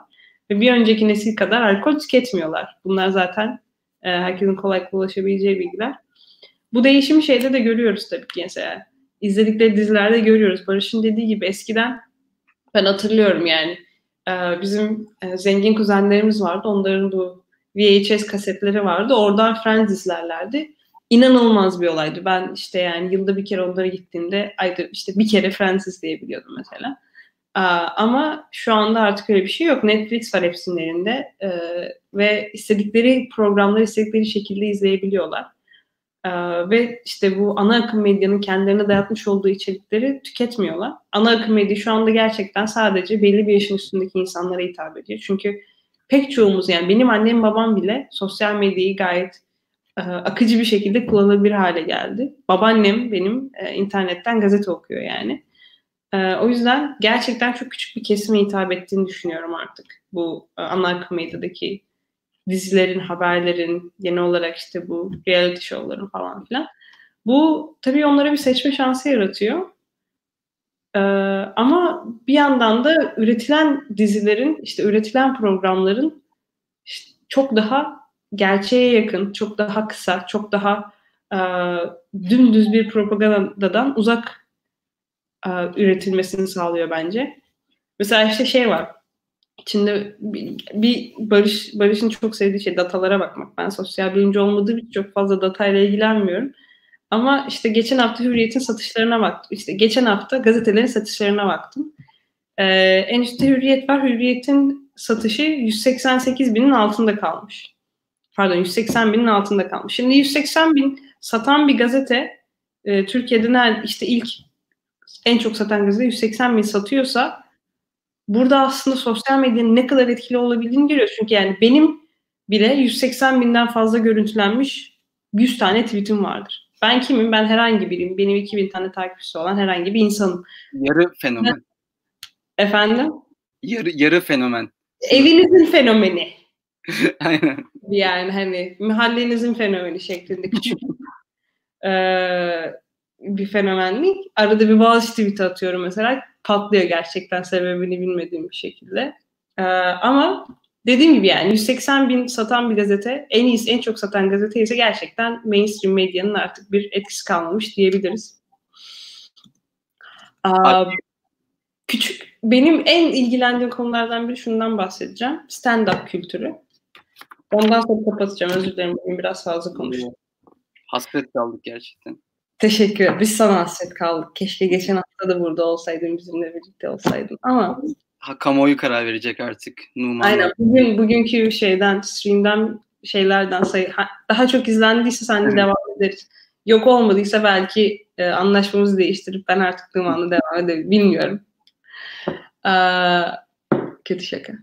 Ve bir önceki nesil kadar alkol tüketmiyorlar. Bunlar zaten herkesin kolaylıkla ulaşabileceği bilgiler. Bu değişimi şeyde de görüyoruz tabii ki. Mesela izledikleri dizilerde görüyoruz. Barış'ın dediği gibi eskiden ben hatırlıyorum yani. Bizim zengin kuzenlerimiz vardı. Onların bu VHS kasetleri vardı. Oradan Friends izlerlerdi. İnanılmaz bir olaydı. Ben işte yani yılda bir kere onlara gittiğimde işte bir kere Friends izleyebiliyordum mesela. Ama şu anda artık öyle bir şey yok. Netflix var hepsinin elinde ve istedikleri programları istedikleri şekilde izleyebiliyorlar. Ve işte bu ana akım medyanın kendilerine dayatmış olduğu içerikleri tüketmiyorlar. Ana akım medya şu anda gerçekten sadece belli bir yaşın üstündeki insanlara hitap ediyor. Çünkü pek çoğumuz yani benim annem babam bile sosyal medyayı gayet akıcı bir şekilde kullanılabilir hale geldi. Babaannem benim internetten gazete okuyor yani. O yüzden gerçekten çok küçük bir kesime hitap ettiğini düşünüyorum artık. Bu ana akım medyadaki dizilerin, haberlerin, genel olarak işte bu reality show'ların falan filan. Bu tabii onlara bir seçme şansı yaratıyor. Ama bir yandan da üretilen dizilerin, işte üretilen programların işte çok daha gerçeğe yakın, çok daha kısa, çok daha dümdüz bir propagandadan uzak üretilmesini sağlıyor bence. Mesela işte şey var, içinde bir Barış'ın çok sevdiği şey datalara bakmak. Ben sosyal bilimci olmadığı için çok fazla datayla ilgilenmiyorum. Ama işte geçen hafta Hürriyet'in satışlarına baktım. İşte geçen hafta gazetelerin satışlarına baktım. En üstte Hürriyet var. Hürriyet'in satışı 188.000'in altında kalmış. Pardon, 180.000'in altında kalmış. Şimdi 180.000 satan bir gazete, Türkiye'de işte ilk en çok satan gazete 180.000 satıyorsa, burada aslında sosyal medyanın ne kadar etkili olabildiğini görüyoruz. Çünkü yani benim bile 180.000'den fazla görüntülenmiş 100 tane tweetim vardır. Ben kimim? Ben herhangi biriyim. Benim 2000 tane takipçisi olan herhangi bir insanım. Yarı fenomen. Efendim? Yarı fenomen. Evinizin fenomeni. Aynen. Yani hani mahallenizin fenomeni şeklinde küçük bir fenomenlik. Arada bir bazı tweet atıyorum mesela. Patlıyor gerçekten sebebini bilmediğim bir şekilde. Ama dediğim gibi yani 180.000 satan bir gazete, en iyisi, en çok satan gazete ise gerçekten mainstream medyanın artık bir etkisi kalmamış diyebiliriz. Küçük, benim en ilgilendiğim konulardan biri, şundan bahsedeceğim. Stand-up kültürü. Ondan sonra kapatacağım. Özür dilerim, bugün biraz fazla konuştum. Hasret kaldık gerçekten. Teşekkür ederim. Biz sana hasret kaldık. Keşke geçen hafta da burada olsaydın, bizimle birlikte olsaydın ama... Kamuoyu karar verecek artık. Numan. Aynen. Bugünkü şeyden, stream'den, şeylerden daha çok izlendiyse seninle devam ederiz. Yok olmadıysa belki anlaşmamızı değiştirip ben artık Numan'la devam edebilirim. Bilmiyorum. Kötü şaka.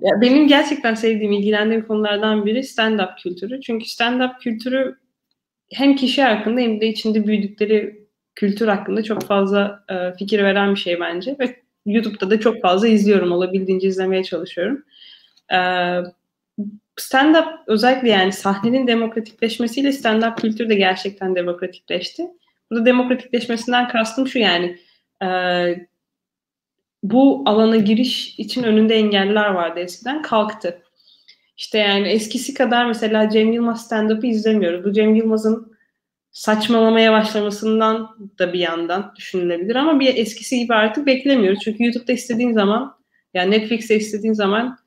Ya benim gerçekten sevdiğim, ilgilendiğim konulardan biri stand-up kültürü. Çünkü stand-up kültürü hem kişi hakkında hem de içinde büyüdükleri kültür hakkında çok fazla fikir veren bir şey bence. Ve YouTube'da da çok fazla izliyorum. Olabildiğince izlemeye çalışıyorum. Stand-up özellikle yani sahnenin demokratikleşmesiyle stand-up kültürü de gerçekten demokratikleşti. Burada demokratikleşmesinden kastım şu yani bu alana giriş için önünde engeller vardı eskiden. Kalktı. İşte yani eskisi kadar mesela Cem Yılmaz stand-up'ı izlemiyoruz. Bu Cem Yılmaz'ın saçmalamaya başlamasından da bir yandan düşünülebilir ama bir eskisi gibi artık beklemiyoruz. Çünkü YouTube'da istediğin zaman, yani Netflix'te istediğin zaman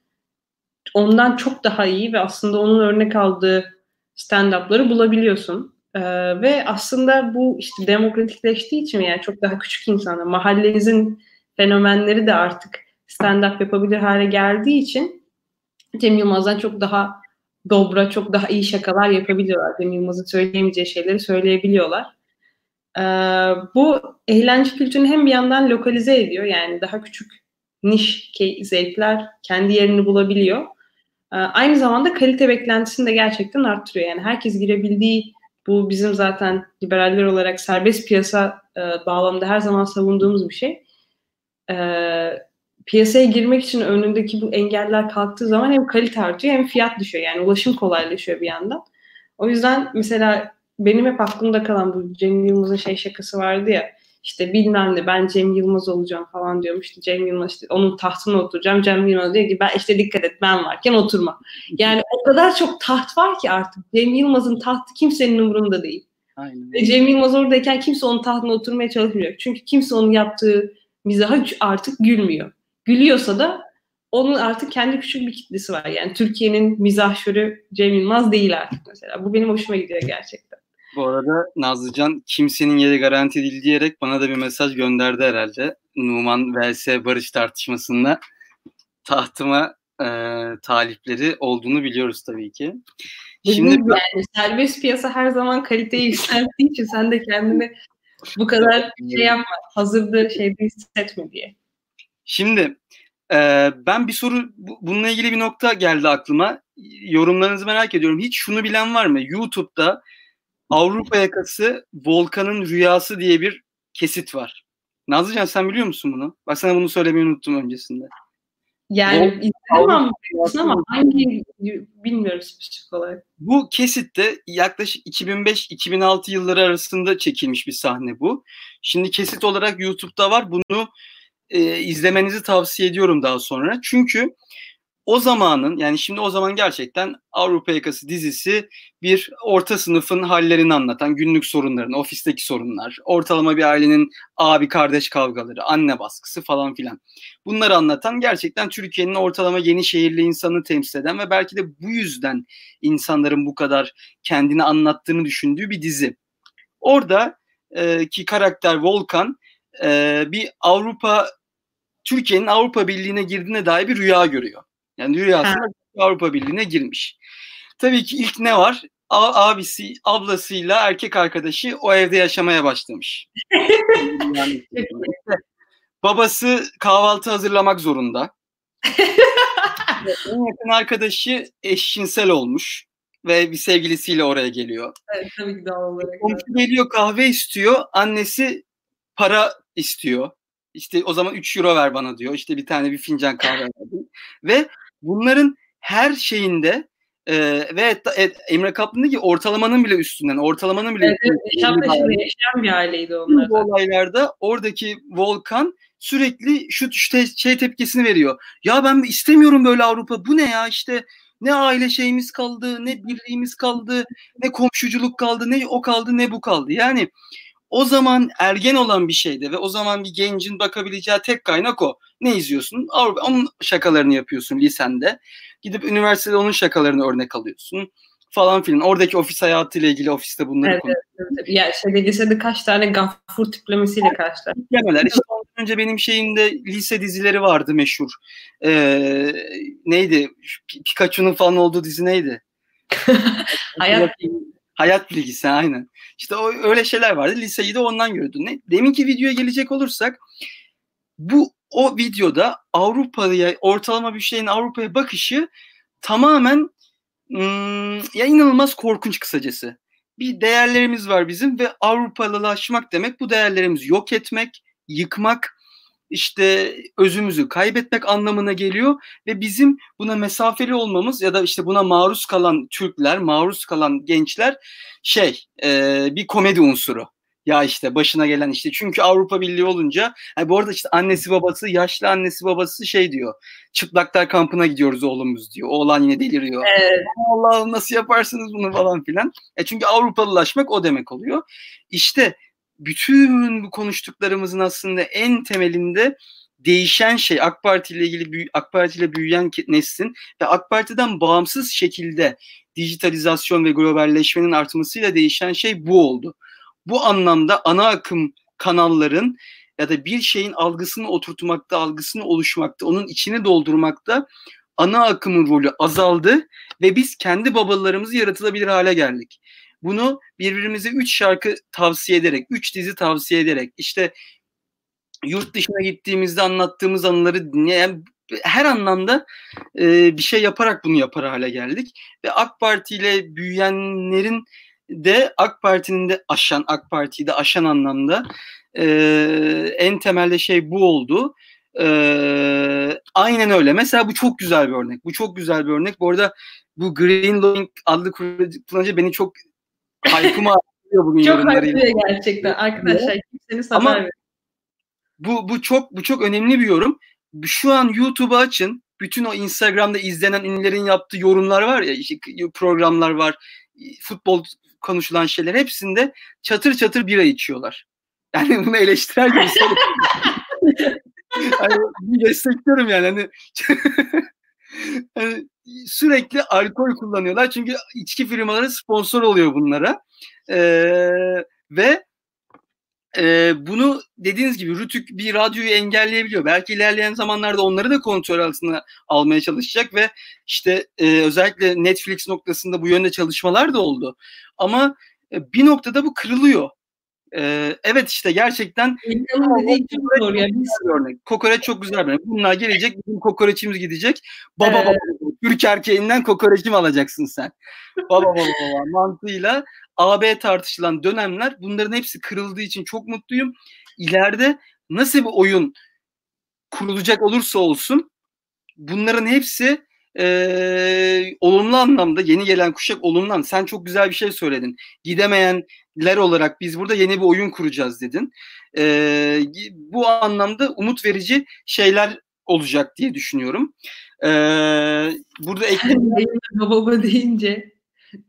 ondan çok daha iyi ve aslında onun örnek aldığı stand-up'ları bulabiliyorsun. Ve aslında bu işte demokratikleştiği için yani çok daha küçük insanlar, mahallenizin fenomenleri de artık stand-up yapabilir hale geldiği için Cem Yılmaz'dan çok daha dobra, çok daha iyi şakalar yapabiliyorlar. Cem Yılmaz'ın söyleyemeyeceği şeyleri söyleyebiliyorlar. Bu eğlence kültürünü hem bir yandan lokalize ediyor. Yani daha küçük niş zevkler kendi yerini bulabiliyor. Aynı zamanda kalite beklentisini de gerçekten arttırıyor. Yani herkes girebildiği, bu bizim zaten liberaller olarak serbest piyasa bağlamında her zaman savunduğumuz bir şey. Piyasaya girmek için önündeki bu engeller kalktığı zaman hem kalite artıyor hem fiyat düşüyor. Yani ulaşım kolaylaşıyor bir yandan. O yüzden mesela benim hep aklımda kalan bu Cem Yılmaz'ın şey şakası vardı ya. İşte bilmem ne, ben Cem Yılmaz olacağım falan diyormuş. İşte Cem Yılmaz, işte onun tahtına oturacağım. Cem Yılmaz diyor ki ben işte dikkat et, ben varken oturma. Yani o kadar çok taht var ki artık. Cem Yılmaz'ın tahtı kimsenin umurunda değil. Aynen. Ve Cem Yılmaz oradayken kimse onun tahtına oturmaya çalışmıyor. Çünkü kimse onun yaptığı mizaha artık gülmüyor. Gülüyorsa da onun artık kendi küçük bir kitlesi var. Yani Türkiye'nin mizahşörü Cem Yılmaz değil artık mesela. Bu benim hoşuma gidiyor gerçekten. Bu arada Nazlıcan kimsenin yeri garanti değil diyerek bana da bir mesaj gönderdi herhalde. Numan vs. Barış tartışmasında tahtıma talipleri olduğunu biliyoruz tabii ki. Şimdi yani serbest piyasa her zaman kaliteyi yükselttiği için sen de kendini bu kadar şey yapma, hazırda şeyde hissetme diye. Şimdi Ben bir soru, bununla ilgili bir nokta geldi aklıma. Yorumlarınızı merak ediyorum. Hiç şunu bilen var mı? YouTube'da Avrupa Yakası Volkan'ın Rüyası diye bir kesit var. Nazlıcan, sen biliyor musun bunu? Bak, sana bunu söylemeyi unuttum öncesinde. Yani izlemem ama hangi bilmiyorum spesifik olarak. Bu kesitte yaklaşık 2005-2006 yılları arasında çekilmiş bir sahne bu. Şimdi kesit olarak YouTube'da var. Bunu izlemenizi tavsiye ediyorum daha sonra. Çünkü o zamanın, yani şimdi o zaman gerçekten Avrupa Yakası dizisi bir orta sınıfın hallerini anlatan, günlük sorunlarını, ofisteki sorunlar, ortalama bir ailenin abi kardeş kavgaları, anne baskısı falan filan. Bunları anlatan, gerçekten Türkiye'nin ortalama yeni şehirli insanını temsil eden ve belki de bu yüzden insanların bu kadar kendini anlattığını düşündüğü bir dizi. Orada ki karakter Volkan bir Türkiye'nin Avrupa Birliği'ne girdiğine dair bir rüya görüyor. Yani rüyasında Avrupa Birliği'ne girmiş. Tabii ki ilk ne var? Abisi, ablasıyla erkek arkadaşı o evde yaşamaya başlamış. Yani, babası kahvaltı hazırlamak zorunda. En yakın arkadaşı eşcinsel olmuş ve bir sevgilisiyle oraya geliyor. Evet, tabii ki daha olarak. Komşu geliyor, kahve istiyor. Annesi para istiyor. İşte o zaman 3 euro ver bana diyor. İşte bir tane bir fincan kahve verdim. Ve bunların her şeyinde ve Emre Kaplan'daki ortalamanın bile üstünden, ortalamanın bile üstünden. Evet, yaşayan bir aileydi onlar. Bu olaylarda oradaki Volkan sürekli şu şey tepkisini veriyor. Ya ben istemiyorum böyle Avrupa. Bu ne ya işte, ne aile şeyimiz kaldı, ne birliğimiz kaldı, ne komşuculuk kaldı, ne o kaldı, ne bu kaldı. Yani o zaman ergen olan bir şeydi ve o zaman bir gencin bakabileceği tek kaynak o. Ne izliyorsun? Avrupa, onun şakalarını yapıyorsun lisende. Gidip üniversitede onun şakalarını örnek alıyorsun falan filan. Oradaki ofis hayatıyla ilgili ofiste bunları konuşuyorsun. Ya şöyle, lisede kaç tane Gaffur tiplemesiyle karşılaştık. İşte önce benim şeyimde lise dizileri vardı meşhur. Neydi? Pikachu'nun falan olduğu dizi neydi? Hayat bilgisi, aynen. İşte öyle şeyler vardı. Liseyi de ondan gördün. Deminki videoya gelecek olursak, o videoda Avrupa'ya, ortalama bir şeyin Avrupa'ya bakışı tamamen ya inanılmaz korkunç kısacası. Bir değerlerimiz var bizim ve Avrupalılaşmak demek bu değerlerimizi yok etmek, yıkmak, işte özümüzü kaybetmek anlamına geliyor ve bizim buna mesafeli olmamız ya da işte buna maruz kalan Türkler, maruz kalan gençler bir komedi unsuru. Ya işte başına gelen işte, çünkü Avrupa Birliği olunca, yani bu arada işte annesi babası, yaşlı annesi babası şey diyor, çıplaklar kampına gidiyoruz oğlumuz diyor. Oğlan yine deliriyor. Evet. Allah'ım nasıl yaparsınız bunu falan filan. Çünkü Avrupalılaşmak o demek oluyor. İşte bütün bu konuştuklarımızın aslında en temelinde değişen şey AK Parti ile ilgili, AK Parti ile büyüyen neslin ve AK Parti'den bağımsız şekilde dijitalizasyon ve globalleşmenin artmasıyla değişen şey bu oldu. Bu anlamda ana akım kanalların ya da bir şeyin algısını oturtmakta, algısını oluşmakta, onun içini doldurmakta ana akımın rolü azaldı ve biz kendi babalarımızı yaratılabilir hale geldik. Bunu birbirimize 3 şarkı tavsiye ederek, 3 dizi tavsiye ederek, işte yurt dışına gittiğimizde anlattığımız anıları dinleyen, her anlamda bir şey yaparak bunu yapar hale geldik. Ve AK Parti ile büyüyenlerin de AK Parti'yi de aşan anlamda en temelde şey bu oldu. Aynen öyle. Mesela bu çok güzel bir örnek. Bu çok güzel bir örnek. Bu arada bu Greenlawing adlı kullanıcı beni çok haykıma atıyor bugün. Çok haykırıyor gerçekten arkadaşlar. Kimsenin sana bu çok önemli bir yorum. Şu an YouTube'u açın. Bütün o Instagram'da izlenen ünlülerin yaptığı yorumlar var ya, işte programlar var. Futbol konuşulan şeyler, hepsinde çatır çatır bira içiyorlar. Yani bunu eleştirer gibi yani destekliyorum yani. Hani yani sürekli alkol kullanıyorlar çünkü içki firmaları sponsor oluyor bunlara ve bunu dediğiniz gibi Rütük bir radyoyu engelleyebiliyor. Belki ilerleyen zamanlarda onları da kontrol altına almaya çalışacak ve işte özellikle Netflix noktasında bu yönde çalışmalar da oldu. Ama bir noktada bu kırılıyor. Evet işte gerçekten kokoreç çok güzel bir örnek. Bunlar gelecek, bizim kokoreçimiz gidecek. Baba baba, Türk erkeğinden kokoreçim alacaksın sen. Baba baba baba mantığıyla AB tartışılan dönemler, bunların hepsi kırıldığı için çok mutluyum. İleride nasıl bir oyun kurulacak olursa olsun, bunların hepsi olumlu anlamda, yeni gelen kuşak olumlu anlamda. Sen çok güzel bir şey söyledin. Gidemeyenler olarak biz burada yeni bir oyun kuracağız dedin. Bu anlamda umut verici şeyler olacak diye düşünüyorum. Burada baba deyince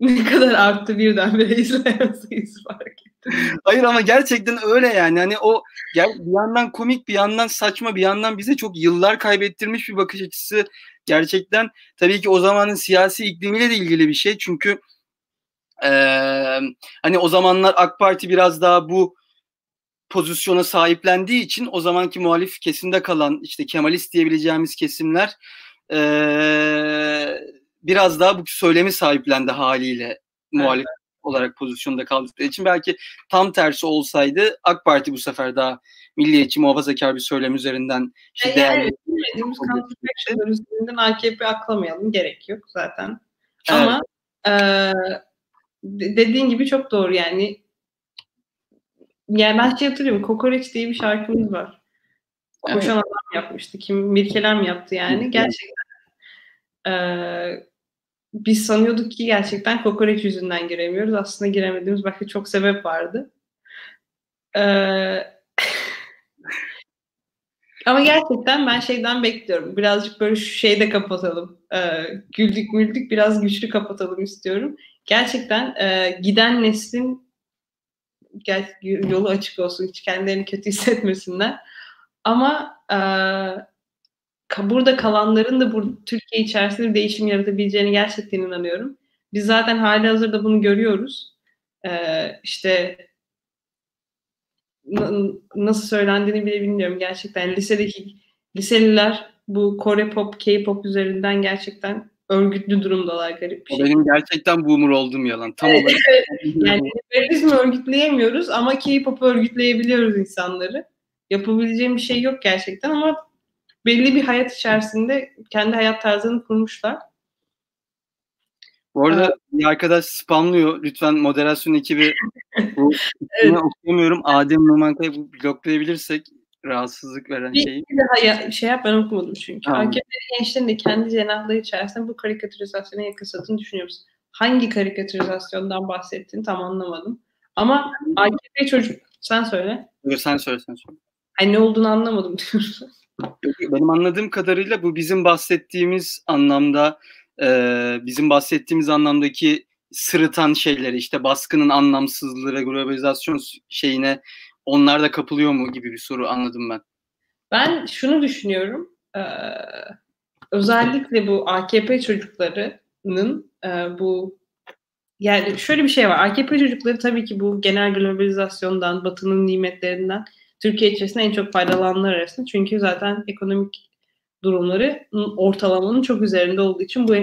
ne kadar arttı birdenbire izleyen sayısı fark ettim. Hayır ama gerçekten öyle yani. Hani o bir yandan komik, bir yandan saçma, bir yandan bize çok yıllar kaybettirmiş bir bakış açısı. Gerçekten tabii ki o zamanın siyasi iklimiyle de ilgili bir şey. Çünkü hani o zamanlar AK Parti biraz daha bu pozisyona sahiplendiği için o zamanki muhalif kesimde kalan işte Kemalist diyebileceğimiz kesimler biraz daha bu söylemi sahiplendi haliyle muhalif olarak pozisyonda kaldıkları için. Belki tam tersi olsaydı AK Parti bu sefer daha milliyetçi, muhafazakar bir söylem üzerinden üzerinden AKP aklamayalım, gerek yok zaten. Evet. Ama dediğin gibi çok doğru yani. Yani ben şey hatırlıyorum, Kokoreç diye bir şarkımız var. Koşan adam yapmıştı. Kim? Mirkeler mi yaptı yani? Gerçekten biz sanıyorduk ki gerçekten kokoreç yüzünden giremiyoruz. Aslında giremediğimiz belki çok sebep vardı. Ama gerçekten ben şeyden bekliyorum. Birazcık böyle şu şeyi de kapatalım. Güldük müldük biraz güçlü kapatalım istiyorum. Gerçekten giden neslin yolu açık olsun. Hiç kendilerini kötü hissetmesinler. Ama burada kalanların da burada, Türkiye içerisinde bir değişim yaratabileceğine gerçekten inanıyorum. Biz zaten halihazırda bunu görüyoruz. İşte nasıl söylendiğini bile bilmiyorum gerçekten. Liseliler bu Kore pop, K-pop üzerinden gerçekten örgütlü durumdalar, garip bir şey. Benim gerçekten boomer olduğum yalan. Tam olarak. Yani liberalizmi örgütleyemiyoruz ama K-pop'u örgütleyebiliyoruz insanları. Yapabileceğim bir şey yok gerçekten ama belli bir hayat içerisinde kendi hayat tarzını kurmuşlar. Bu arada bir arkadaş spamlıyor. Lütfen moderasyon ekibi. Bu okuyamıyorum. Adem Numanka'yı bloklayabilirsek rahatsızlık veren şeyi. Bir daha ben okumadım çünkü. AKP'li gençlerin de kendi cenahları içerisinde bu karikatürizasyona yaklaşıldığını düşünüyoruz. Hangi karikatürizasyondan bahsettiğini tam anlamadım. Ama AKP çocuk... Sen söyle. Sen söyle. Ay, ne olduğunu anlamadım diyorsun. Benim anladığım kadarıyla bu bizim bahsettiğimiz anlamdaki sırıtan şeyleri, işte baskının anlamsızlığı, globalizasyon şeyine onlar da kapılıyor mu gibi bir soru anladım ben. Ben şunu düşünüyorum. Özellikle bu AKP çocuklarının bu, yani şöyle bir şey var. AKP çocukları tabii ki bu genel globalizasyondan, Batı'nın nimetlerinden Türkiye içerisinde en çok faydalananlar arasında. Çünkü zaten ekonomik durumları ortalamanın çok üzerinde olduğu için bu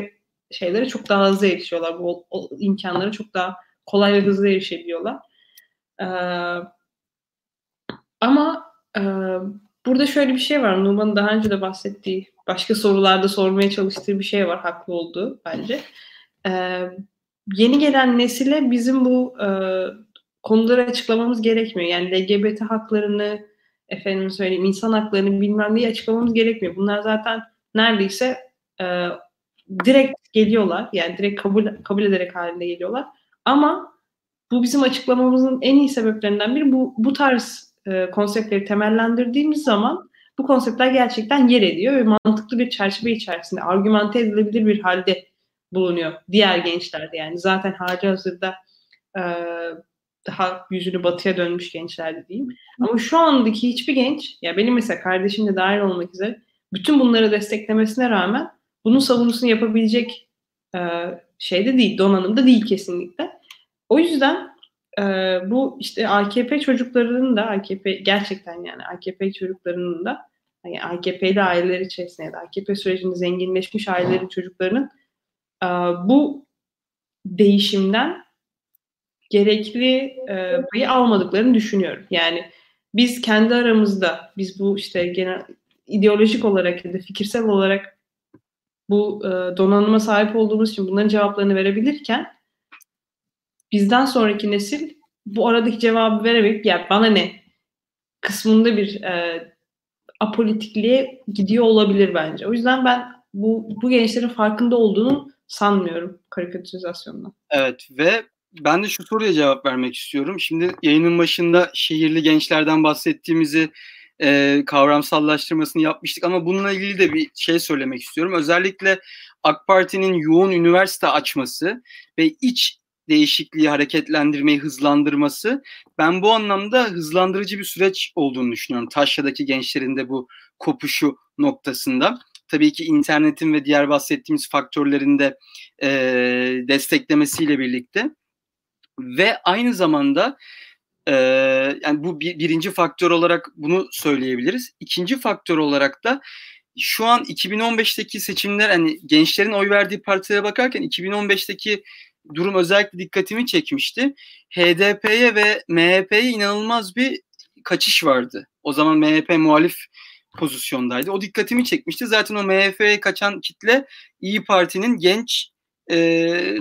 şeylere çok daha hızlı erişiyorlar. Bu imkanlara çok daha kolay ve hızlı erişebiliyorlar. Ama burada şöyle bir şey var. Numan'ın daha önce de bahsettiği, başka sorularda sormaya çalıştığı bir şey var. Haklı olduğu bence. Yeni gelen nesile bizim bu konuları açıklamamız gerekmiyor. Yani LGBT haklarını, efendim söyleyeyim, insan haklarını bilmem neyi açıklamamız gerekmiyor. Bunlar zaten neredeyse direkt geliyorlar. Yani direkt kabul ederek halinde geliyorlar. Ama bu bizim açıklamamızın en iyi sebeplerinden biri. Bu tarz konseptleri temellendirdiğimiz zaman bu konseptler gerçekten yer ediyor ve mantıklı bir çerçeve içerisinde argümante edilebilir bir halde bulunuyor diğer gençlerde. Yani zaten halihazırda daha yüzünü batıya dönmüş gençlerde diyeyim. Ama şu andaki hiçbir genç, ya benim mesela kardeşim de dahil olmak üzere, bütün bunları desteklemesine rağmen bunun savunusunu yapabilecek şeyde değil, donanımda değil kesinlikle. O yüzden bu işte AKP çocuklarının da, AKP gerçekten yani AKP çocuklarının da, yani AKP'li aileler içerisinde ya da AKP sürecinde zenginleşmiş ailelerin çocuklarının bu değişimden gerekli payı almadıklarını düşünüyorum. Yani biz kendi aramızda, biz bu işte genel ideolojik olarak ya da fikirsel olarak bu donanıma sahip olduğumuz için bunların cevaplarını verebilirken bizden sonraki nesil bu aradaki cevabı vererek ya bana ne kısmında bir apolitikliğe gidiyor olabilir bence. O yüzden ben bu gençlerin farkında olduğunu sanmıyorum karikatürizasyondan. Evet ve ben de şu soruya cevap vermek istiyorum. Şimdi yayının başında şehirli gençlerden bahsettiğimizi kavramsallaştırmasını yapmıştık ama bununla ilgili de bir şey söylemek istiyorum. Özellikle AK Parti'nin yoğun üniversite açması ve iç değişikliği hareketlendirmeyi hızlandırması, ben bu anlamda hızlandırıcı bir süreç olduğunu düşünüyorum. Taşya'daki gençlerin de bu kopuşu noktasında. Tabii ki internetin ve diğer bahsettiğimiz faktörlerin de desteklemesiyle birlikte. Ve aynı zamanda yani bu birinci faktör olarak bunu söyleyebiliriz. İkinci faktör olarak da şu an 2015'teki seçimler, hani gençlerin oy verdiği partilere bakarken 2015'teki durum özellikle dikkatimi çekmişti. HDP'ye ve MHP'ye inanılmaz bir kaçış vardı. O zaman MHP muhalif pozisyondaydı. O dikkatimi çekmişti. Zaten o MHP'ye kaçan kitle İYİ Parti'nin genç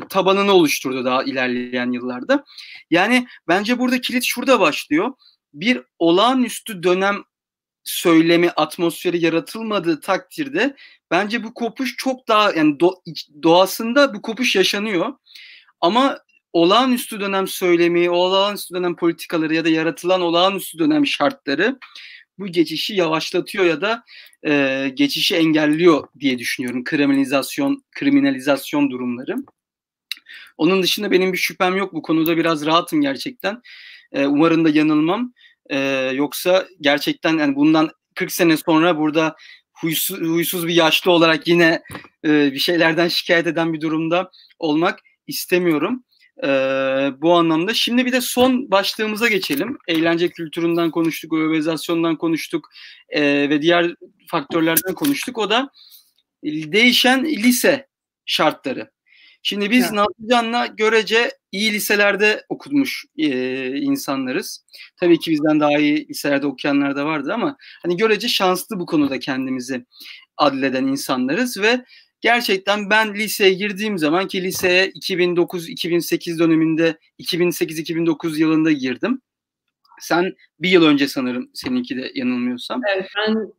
tabanını oluşturdu daha ilerleyen yıllarda. Yani bence burada kilit şurada başlıyor. Bir olağanüstü dönem söylemi, atmosferi yaratılmadığı takdirde bence bu kopuş çok daha, yani doğasında bu kopuş yaşanıyor. Ama olağanüstü dönem söylemi, olağanüstü dönem politikaları ya da yaratılan olağanüstü dönem şartları bu geçişi yavaşlatıyor ya da geçişi engelliyor diye düşünüyorum. Kriminalizasyon durumları. Onun dışında benim bir şüphem yok. Bu konuda biraz rahatım gerçekten. Umarım da yanılmam. Yoksa gerçekten yani bundan 40 sene sonra burada huysuz bir yaşlı olarak yine bir şeylerden şikayet eden bir durumda olmak istemiyorum. Bu anlamda. Şimdi bir de son başlığımıza geçelim. Eğlence kültüründen konuştuk, globalizasyondan konuştuk ve diğer faktörlerden konuştuk. O da değişen lise şartları. Şimdi biz Nazlıcan'la görece iyi liselerde okumuş insanlarız. Tabii ki bizden daha iyi liselerde okuyanlar da vardır ama hani görece şanslı bu konuda kendimizi adleden insanlarız ve gerçekten ben liseye girdiğim zaman, ki liseye 2009-2008 döneminde, 2008-2009 yılında girdim. Sen bir yıl önce sanırım, seninki de yanılmıyorsam. Evet, ben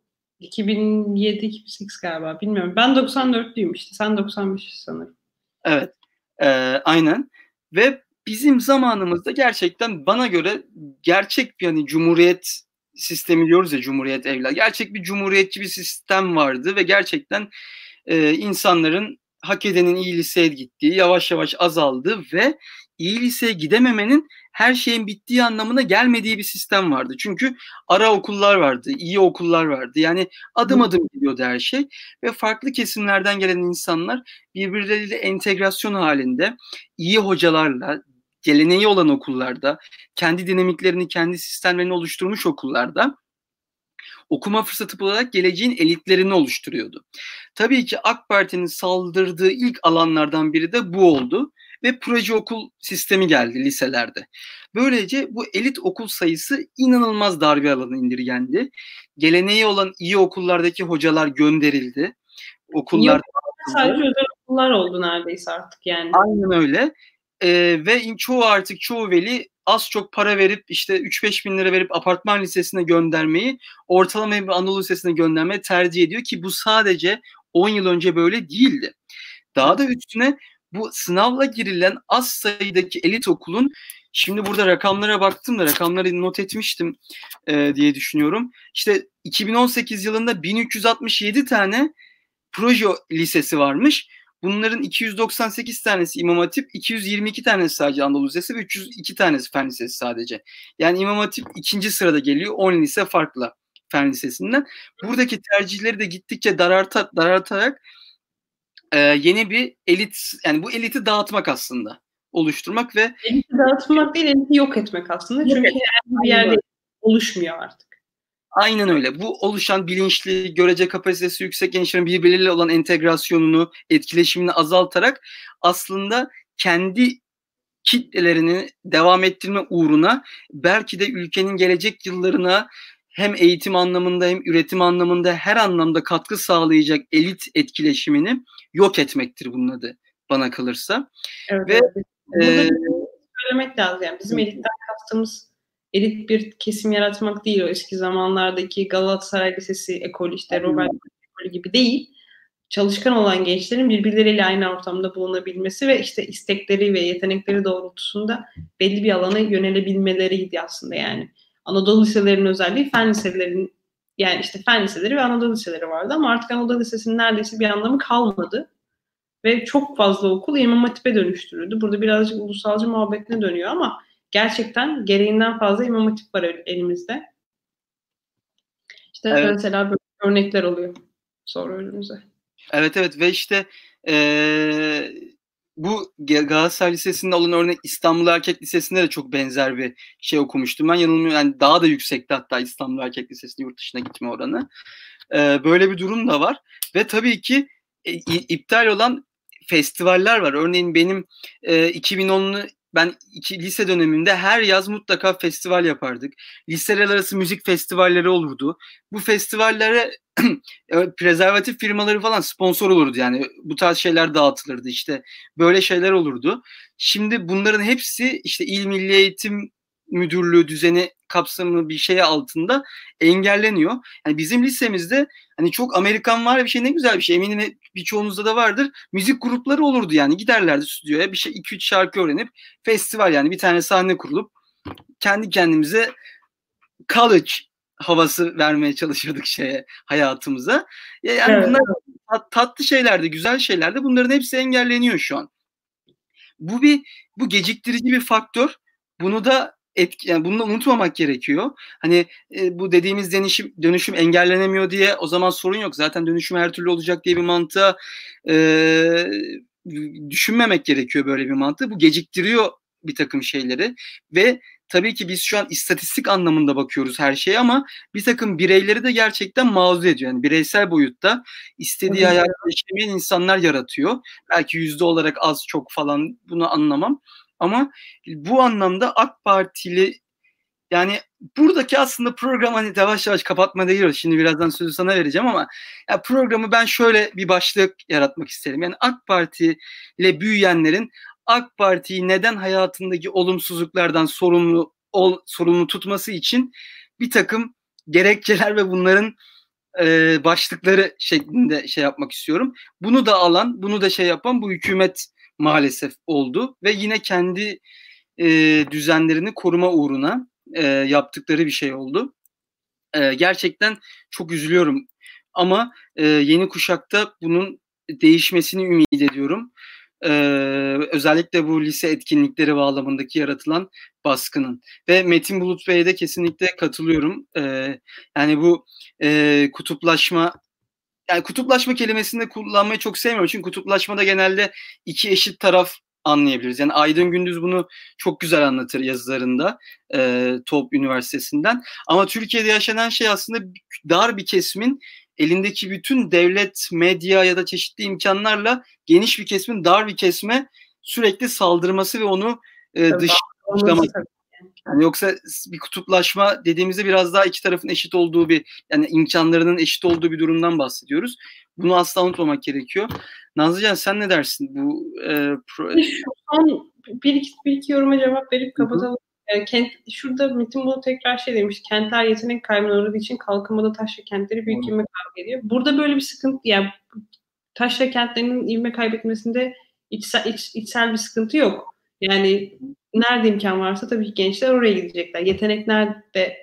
2007-2008 galiba, bilmiyorum. Ben 94'lüyüm işte, sen 95'lisin sanırım. Evet, aynen. Ve bizim zamanımızda gerçekten bana göre gerçek bir hani cumhuriyet sistemi diyoruz ya, cumhuriyet evladı. Gerçek bir cumhuriyetçi bir sistem vardı ve gerçekten insanların hak edenin iyi liseye gittiği yavaş yavaş azaldı ve iyi liseye gidememenin her şeyin bittiği anlamına gelmediği bir sistem vardı. Çünkü ara okullar vardı, iyi okullar vardı. Yani adım adım gidiyordu her şey ve farklı kesimlerden gelen insanlar birbirleriyle entegrasyon halinde, iyi hocalarla, geleneği olan okullarda, kendi dinamiklerini, kendi sistemlerini oluşturmuş okullarda okuma fırsatı olarak geleceğin elitlerini oluşturuyordu. Tabii ki AK Parti'nin saldırdığı ilk alanlardan biri de bu oldu ve proje okul sistemi geldi liselerde. Böylece bu elit okul sayısı inanılmaz dar bir alana indirgendi. Geleneği olan iyi okullardaki hocalar gönderildi. Okullarda sadece özel okullar oldu neredeyse artık yani. Aynen öyle. Ve çoğu veli az çok para verip işte 3-5 bin lira verip apartman lisesine göndermeyi, ortalama bir Anadolu lisesine göndermeyi tercih ediyor ki bu sadece 10 yıl önce böyle değildi. Daha da üstüne bu sınavla girilen az sayıdaki elit okulun, şimdi burada rakamlara baktım da rakamları not etmiştim diye düşünüyorum. İşte 2018 yılında 1367 tane proje lisesi varmış. Bunların 298 tanesi İmam Hatip, 222 tanesi sadece Anadolu Lisesi ve 302 tanesi Fen Lisesi sadece. Yani İmam Hatip ikinci sırada geliyor, 10 lise farkla Fen Lisesi'nden. Buradaki tercihleri de gittikçe daraltarak yeni bir elit, yani bu eliti dağıtmak aslında, oluşturmak ve... Eliti dağıtmak değil, eliti yok etmek aslında. Çünkü bir yerde oluşmuyor artık. Aynen öyle. Bu oluşan bilinçli, görece kapasitesi yüksek gençlerin birbirleriyle olan entegrasyonunu, etkileşimini azaltarak aslında kendi kitlelerini devam ettirme uğruna belki de ülkenin gelecek yıllarına hem eğitim anlamında hem üretim anlamında her anlamda katkı sağlayacak elit etkileşimini yok etmektir bunun adı bana kalırsa. Evet, ve söylemek lazım. Yani bizim elitten kastımız elit bir kesim yaratmak değil. O eski zamanlardaki Galatasaray Lisesi, Ekol, işte Rock'n Coke gibi değil. Çalışkan olan gençlerin birbirleriyle aynı ortamda bulunabilmesi ve işte istekleri ve yetenekleri doğrultusunda belli bir alana yönelebilmeleriydi aslında yani. Anadolu liselerinin özelliği fen liselerinin, yani işte fen liseleri ve Anadolu liseleri vardı ama artık Anadolu lisesinin neredeyse bir anlamı kalmadı. Ve çok fazla okul İmam Hatip'e dönüştürüldü. Burada birazcık ulusalcı muhabbetine dönüyor ama gerçekten gereğinden fazla İmam Hatip var elimizde. İşte evet. Mesela böyle örnekler oluyor sonra önümüze. Evet evet ve işte bu Galatasaray Lisesi'nde olan örnek İstanbul Erkek Lisesi'nde de çok benzer bir şey okumuştum. Ben yanılmıyorum, yani daha da yüksekti hatta İstanbul Erkek Lisesi'nin yurt dışına gitme oranı. Böyle bir durum da var ve tabii ki iptal olan festivaller var. Örneğin benim 2010'lu ben lise dönemimde her yaz mutlaka festival yapardık. Liseler arası müzik festivalleri olurdu. Bu festivallere prezervatif firmaları falan sponsor olurdu. Yani bu tarz şeyler dağıtılırdı işte. Böyle şeyler olurdu. Şimdi bunların hepsi işte İl Milli Eğitim Müdürlüğü düzeni kapsamlı bir şey altında engelleniyor. Yani bizim lisemizde hani çok Amerikan var bir şey, ne güzel bir şey. Eminim birçoğunuzda da vardır. Müzik grupları olurdu yani. Giderlerdi stüdyoya bir şey 2-3 şarkı öğrenip festival, yani bir tane sahne kurulup kendi kendimize college havası vermeye çalışırdık şeye, hayatımıza. Yani evet. Bunlar tatlı şeylerdi, güzel şeylerdi. Bunların hepsi engelleniyor şu an. Bu geciktirici bir faktör. Bunu da yani bunu da unutmamak gerekiyor. Hani bu dediğimiz dönüşüm engellenemiyor diye o zaman sorun yok. Zaten dönüşüm her türlü olacak diye bir mantığa düşünmemek gerekiyor, böyle bir mantığı. Bu geciktiriyor bir takım şeyleri ve tabii ki biz şu an istatistik anlamında bakıyoruz her şeye ama bir takım bireyleri de gerçekten mağdur ediyor. Yani bireysel boyutta istediği hayatı yaşayan insanlar yaratıyor. Belki yüzde olarak az çok falan, bunu anlamam. Ama bu anlamda AK Partili, yani buradaki aslında program, hani yavaş yavaş kapatma değil, şimdi birazdan sözü sana vereceğim ama ya programı ben şöyle bir başlık yaratmak isterim. Yani AK Parti ile büyüyenlerin AK Parti'yi neden hayatındaki olumsuzluklardan sorumlu tutması için bir takım gerekçeler ve bunların başlıkları şeklinde şey yapmak istiyorum. Bunu da alan, bunu da şey yapan bu hükümet maalesef oldu ve yine kendi düzenlerini koruma uğruna yaptıkları bir şey oldu. Gerçekten çok üzülüyorum ama yeni kuşakta bunun değişmesini ümit ediyorum. Özellikle bu lise etkinlikleri bağlamındaki yaratılan baskının. Ve Metin Bulut Bey'e de kesinlikle katılıyorum. Yani bu kutuplaşma, yani kutuplaşma kelimesini de kullanmayı çok sevmiyorum. Çünkü kutuplaşmada genelde iki eşit taraf anlayabiliriz. Yani Aydın Gündüz bunu çok güzel anlatır yazılarında Top Üniversitesi'nden. Ama Türkiye'de yaşanan şey aslında dar bir kesimin elindeki bütün devlet, medya ya da çeşitli imkanlarla geniş bir kesimin dar bir kesme sürekli saldırması ve onu dışlaması. Yani yoksa bir kutuplaşma dediğimizde biraz daha iki tarafın eşit olduğu bir, yani imkanlarının eşit olduğu bir durumdan bahsediyoruz. Bunu asla unutmamak gerekiyor. Nazlıcan sen ne dersin? Bu son bir iki yoruma cevap verip kapatalım. Şurada Metin Bulut tekrar şey demiş. Kentler yetenek kaybına uğradığı için kalkınmada taşra kentleri büyük ivme kaybediyor. Burada böyle bir sıkıntı, yani taşra kentlerinin ivme kaybetmesinde içsel bir sıkıntı yok. Yani nerede imkan varsa tabii ki gençler oraya gidecekler. Yetenek nerede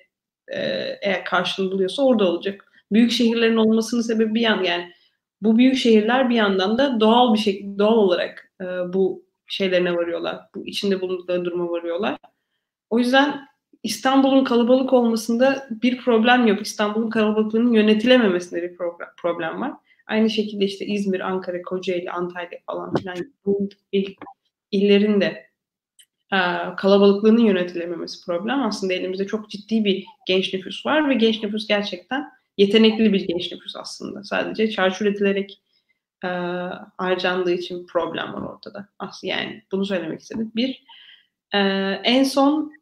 eğer karşılığını buluyorsa orada olacak. Büyük şehirlerin olmasının sebebi bir yan, yani bu büyük şehirler bir yandan da doğal bir şekilde, doğal olarak bu şeylerine varıyorlar. Bu içinde bulundukları duruma varıyorlar. O yüzden İstanbul'un kalabalık olmasında bir problem yok. İstanbul'un kalabalığının yönetilememesinde bir problem var. Aynı şekilde işte İzmir, Ankara, Kocaeli, Antalya falan filan bu illerin de kalabalıklığının yönetilememesi problem. Aslında elimizde çok ciddi bir genç nüfus var ve genç nüfus gerçekten yetenekli bir genç nüfus aslında. Sadece çarçur edilerek harcandığı için problem var ortada. Aslında yani bunu söylemek istedim. Bir, En son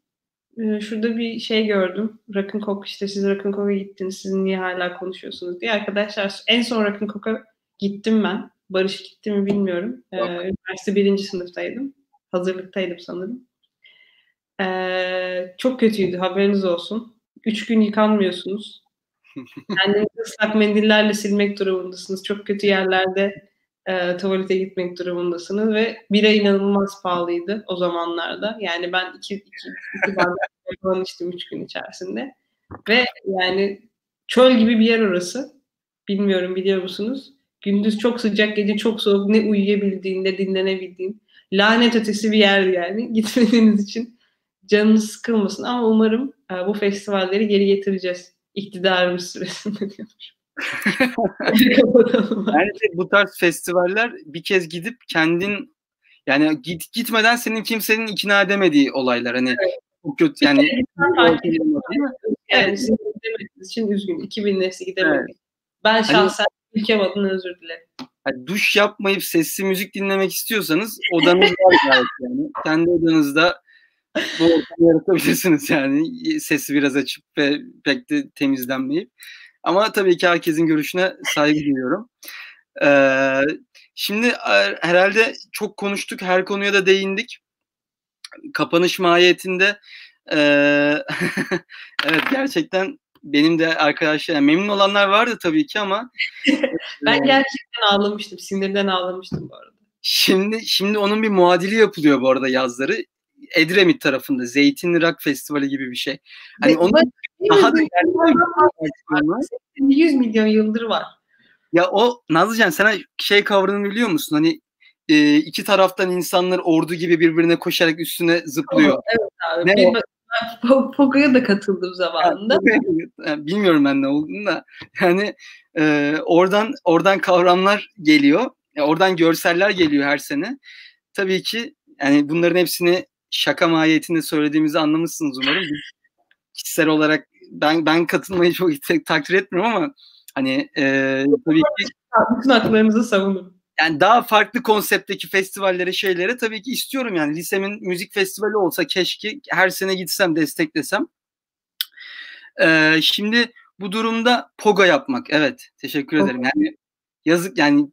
şurada bir şey gördüm. Rock'n Coke, işte siz Rock'n Coke'a gittiniz, siz niye hala konuşuyorsunuz diye. Arkadaşlar en son Rock'n Coke'a gittim ben. Barış gitti mi bilmiyorum. Üniversite 1. sınıftaydım. Hazırlıktaydım sanırım. Çok kötüydü, haberiniz olsun. 3 gün yıkanmıyorsunuz. Kendinizi ıslak mendillerle silmek durumundasınız. Çok kötü yerlerde tuvalete gitmek durumundasınız ve bira inanılmaz pahalıydı o zamanlarda. Yani ben iki bardak içtim 3 gün içerisinde. Ve yani çöl gibi bir yer orası. Bilmiyorum, biliyor musunuz? Gündüz çok sıcak, gece çok soğuk. Ne uyuyabildiğin, ne dinlenebildiğin. Lanet ötesi bir yer yani. Gitmediğiniz için canınız sıkılmasın. Ama umarım bu festivalleri geri getireceğiz. İktidarımız süresinde diyormuşum. Bence bu tarz festivaller bir kez gidip kendin, yani gitmeden senin kimsenin ikna edemediği olaylar. Hani evet. Çok kötü yani. Yani siz gidemediğiniz için üzgünüm. 2000 nesli gidemedik. Evet. Ben şahsen hani, ülkem adına özür dilerim. Hani duş yapmayıp sesli müzik dinlemek istiyorsanız odanız var gayet yani. Kendi odanızda bu ortamı yaratabilirsiniz yani. Sesi biraz açıp ve pek de temizlenmeyip. Ama tabii ki herkesin görüşüne saygı duyuyorum. Şimdi herhalde çok konuştuk, her konuya da değindik. Kapanış mahiyetinde evet, gerçekten benim de arkadaşlar yani memnun olanlar vardı tabii ki ama ben gerçekten ağlamıştım, sinirden ağlamıştım bu arada. Şimdi onun bir muadili yapılıyor bu arada yazları. Edremit tarafında Zeytinli Rock Festivali gibi bir şey. Hani onun daha da 100 milyon yıldır var. Ya o Nazlıcan, sana şey kavramını biliyor musun? Hani iki taraftan insanlar ordu gibi birbirine koşarak üstüne zıplıyor. Tamam, evet abi. Ben Pogo'ya da katıldım zamanında. Yani, bilmiyorum ben ne olduğunu da. Yani oradan kavramlar geliyor. Oradan görseller geliyor her sene. Tabii ki yani bunların hepsini şaka mahiyetinde söylediğimizi anlamışsınız umarım. Kişisel olarak ben katılmayı çok takdir etmiyorum ama hani tabii ki bütün haklarınızı savunun. Yani daha farklı konseptteki festivallere, şeylere tabii ki istiyorum yani. Lisemin müzik festivali olsa keşke, her sene gitsem, desteklesem. Şimdi bu durumda pogo yapmak. Evet, teşekkür ederim. Yani yazık yani,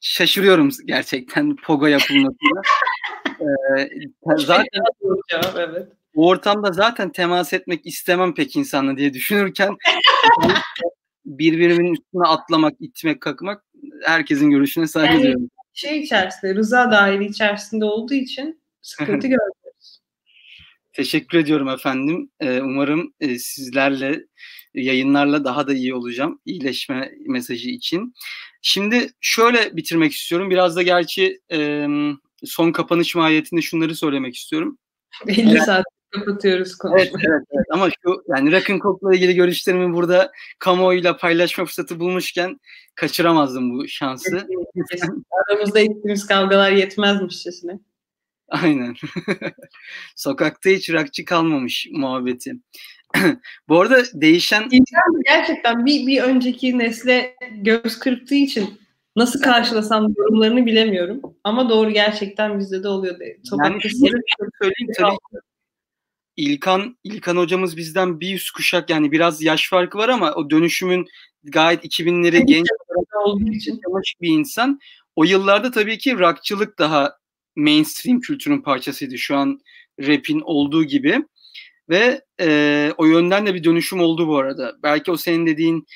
şaşırıyorum gerçekten pogo yapılmasına. Zaten evet. Bu ortamda zaten temas etmek istemem pek insanla diye düşünürken birbirinin üstüne atlamak, itmek, kakmak, herkesin görüşüne saygı yani, duyuyorum. Şey içerisinde, rıza daire içerisinde olduğu için sıkıntı görmüyoruz. Teşekkür ediyorum efendim. Umarım sizlerle, yayınlarla daha da iyi olacağım. İyileşme mesajı için. Şimdi şöyle bitirmek istiyorum. Biraz da gerçi son kapanış mahiyetinde şunları söylemek istiyorum. 50 saat kapatıyoruz konuşmayı. Evet. Ama şu yani Rock'n Coke'la ilgili görüşlerimi burada kamuoyuyla paylaşma fırsatı bulmuşken kaçıramazdım bu şansı. Aramızda ettiğimiz kavgalar yetmezmişçesine. Aynen. Sokakta hiç rockçı kalmamış muhabbeti. Bu arada değişen... Gerçekten bir önceki nesle göz kırptığı için nasıl karşılasam yorumlarını bilemiyorum. Ama doğru, gerçekten bizde de oluyor. Yani söyleyeyim tabii. İlkan hocamız bizden bir üst kuşak, yani biraz yaş farkı var ama o dönüşümün gayet 2000'leri genç olduğu için bir insan. O yıllarda tabii ki rockçılık daha mainstream kültürün parçasıydı. Şu an rap'in olduğu gibi. Ve o yönden de bir dönüşüm oldu bu arada. Belki o senin dediğin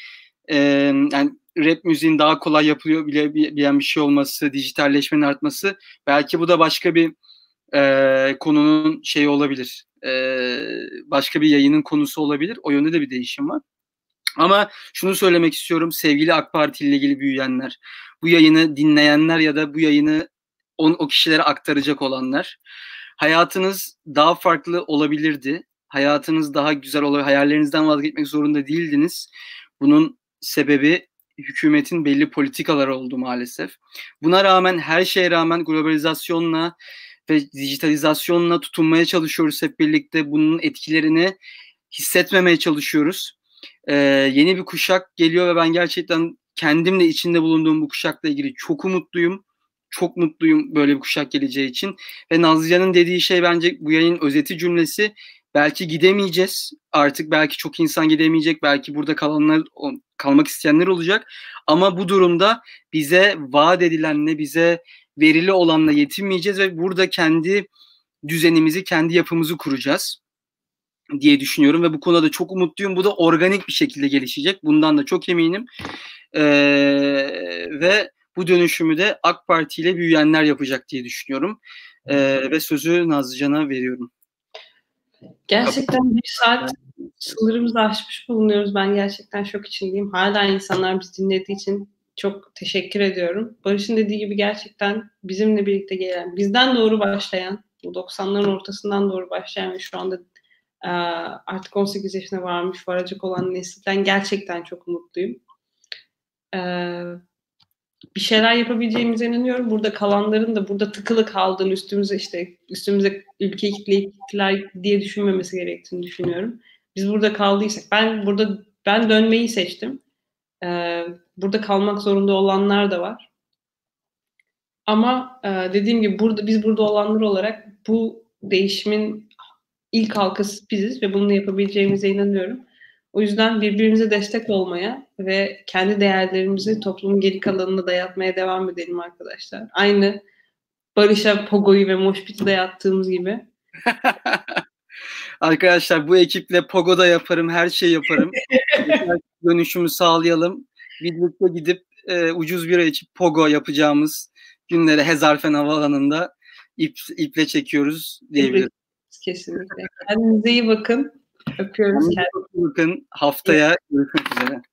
yani rap müziğin daha kolay yapılıyor bilen bir şey olması, dijitalleşmenin artması. Belki bu da başka bir konunun şeyi olabilir. Başka bir yayının konusu olabilir. O yönde de bir değişim var. Ama şunu söylemek istiyorum. Sevgili AK Parti ile ilgili büyüyenler, bu yayını dinleyenler ya da bu yayını o kişilere aktaracak olanlar, hayatınız daha farklı olabilirdi. Hayatınız daha güzel olabilir. Hayallerinizden vazgeçmek zorunda değildiniz. Bunun sebebi hükümetin belli politikaları oldu maalesef. Buna rağmen, her şeye rağmen globalizasyonla ve dijitalizasyonla tutunmaya çalışıyoruz hep birlikte. Bunun etkilerini hissetmemeye çalışıyoruz. Yeni bir kuşak geliyor ve ben gerçekten kendimle içinde bulunduğum bu kuşakla ilgili çok umutluyum. Çok mutluyum böyle bir kuşak geleceği için. Ve Nazlıcan'ın dediği şey bence bu yayının özeti cümlesi. Belki gidemeyeceğiz artık, belki çok insan gidemeyecek, belki burada kalanlar, kalmak isteyenler olacak. Ama bu durumda bize vaat edilenle, bize verili olanla yetinmeyeceğiz ve burada kendi düzenimizi, kendi yapımızı kuracağız diye düşünüyorum ve bu konuda da çok umutluyum. Bu da organik bir şekilde gelişecek. Bundan da çok eminim. Ve bu dönüşümü de AK Parti ile büyüyenler yapacak diye düşünüyorum. Ve sözü Nazlıcan'a veriyorum. Gerçekten bir saat sınırımızı aşmış bulunuyoruz. Ben gerçekten şok içindeyim. Hala insanlar bizi dinlediği için çok teşekkür ediyorum. Barış'ın dediği gibi gerçekten bizimle birlikte gelen, bizden doğru başlayan, bu 90'ların ortasından doğru başlayan ve şu anda artık 18 yaşına varacak olan nesilden gerçekten çok mutluyum. Bir şeyler yapabileceğimize inanıyorum. Burada kalanların da burada tıkılı kaldığını, üstümüze ülkeyi kitleyip diye düşünmemesi gerektiğini düşünüyorum. Biz burada kaldıysak, ben dönmeyi seçtim. Burada kalmak zorunda olanlar da var. Ama dediğim gibi biz burada olanlar olarak bu değişimin ilk halkası biziz ve bunu yapabileceğimize inanıyorum. O yüzden birbirimize destek olmaya ve kendi değerlerimizi toplumun geri kalanına dayatmaya devam edelim arkadaşlar. Aynı Barış'a Pogo'yu ve Moşbit'i dayattığımız gibi. Arkadaşlar bu ekiple Pogo'da yaparım, her şeyi yaparım. Dönüşümü sağlayalım. Birlikte gidip ucuz bira içip Pogo yapacağımız günleri Hezarfen Havaalanı'nda iple çekiyoruz diyebiliriz. Kesinlikle. Kendinize iyi bakın. Öpüyoruz. Kendinize iyi bakın. Haftaya görüşmek üzere.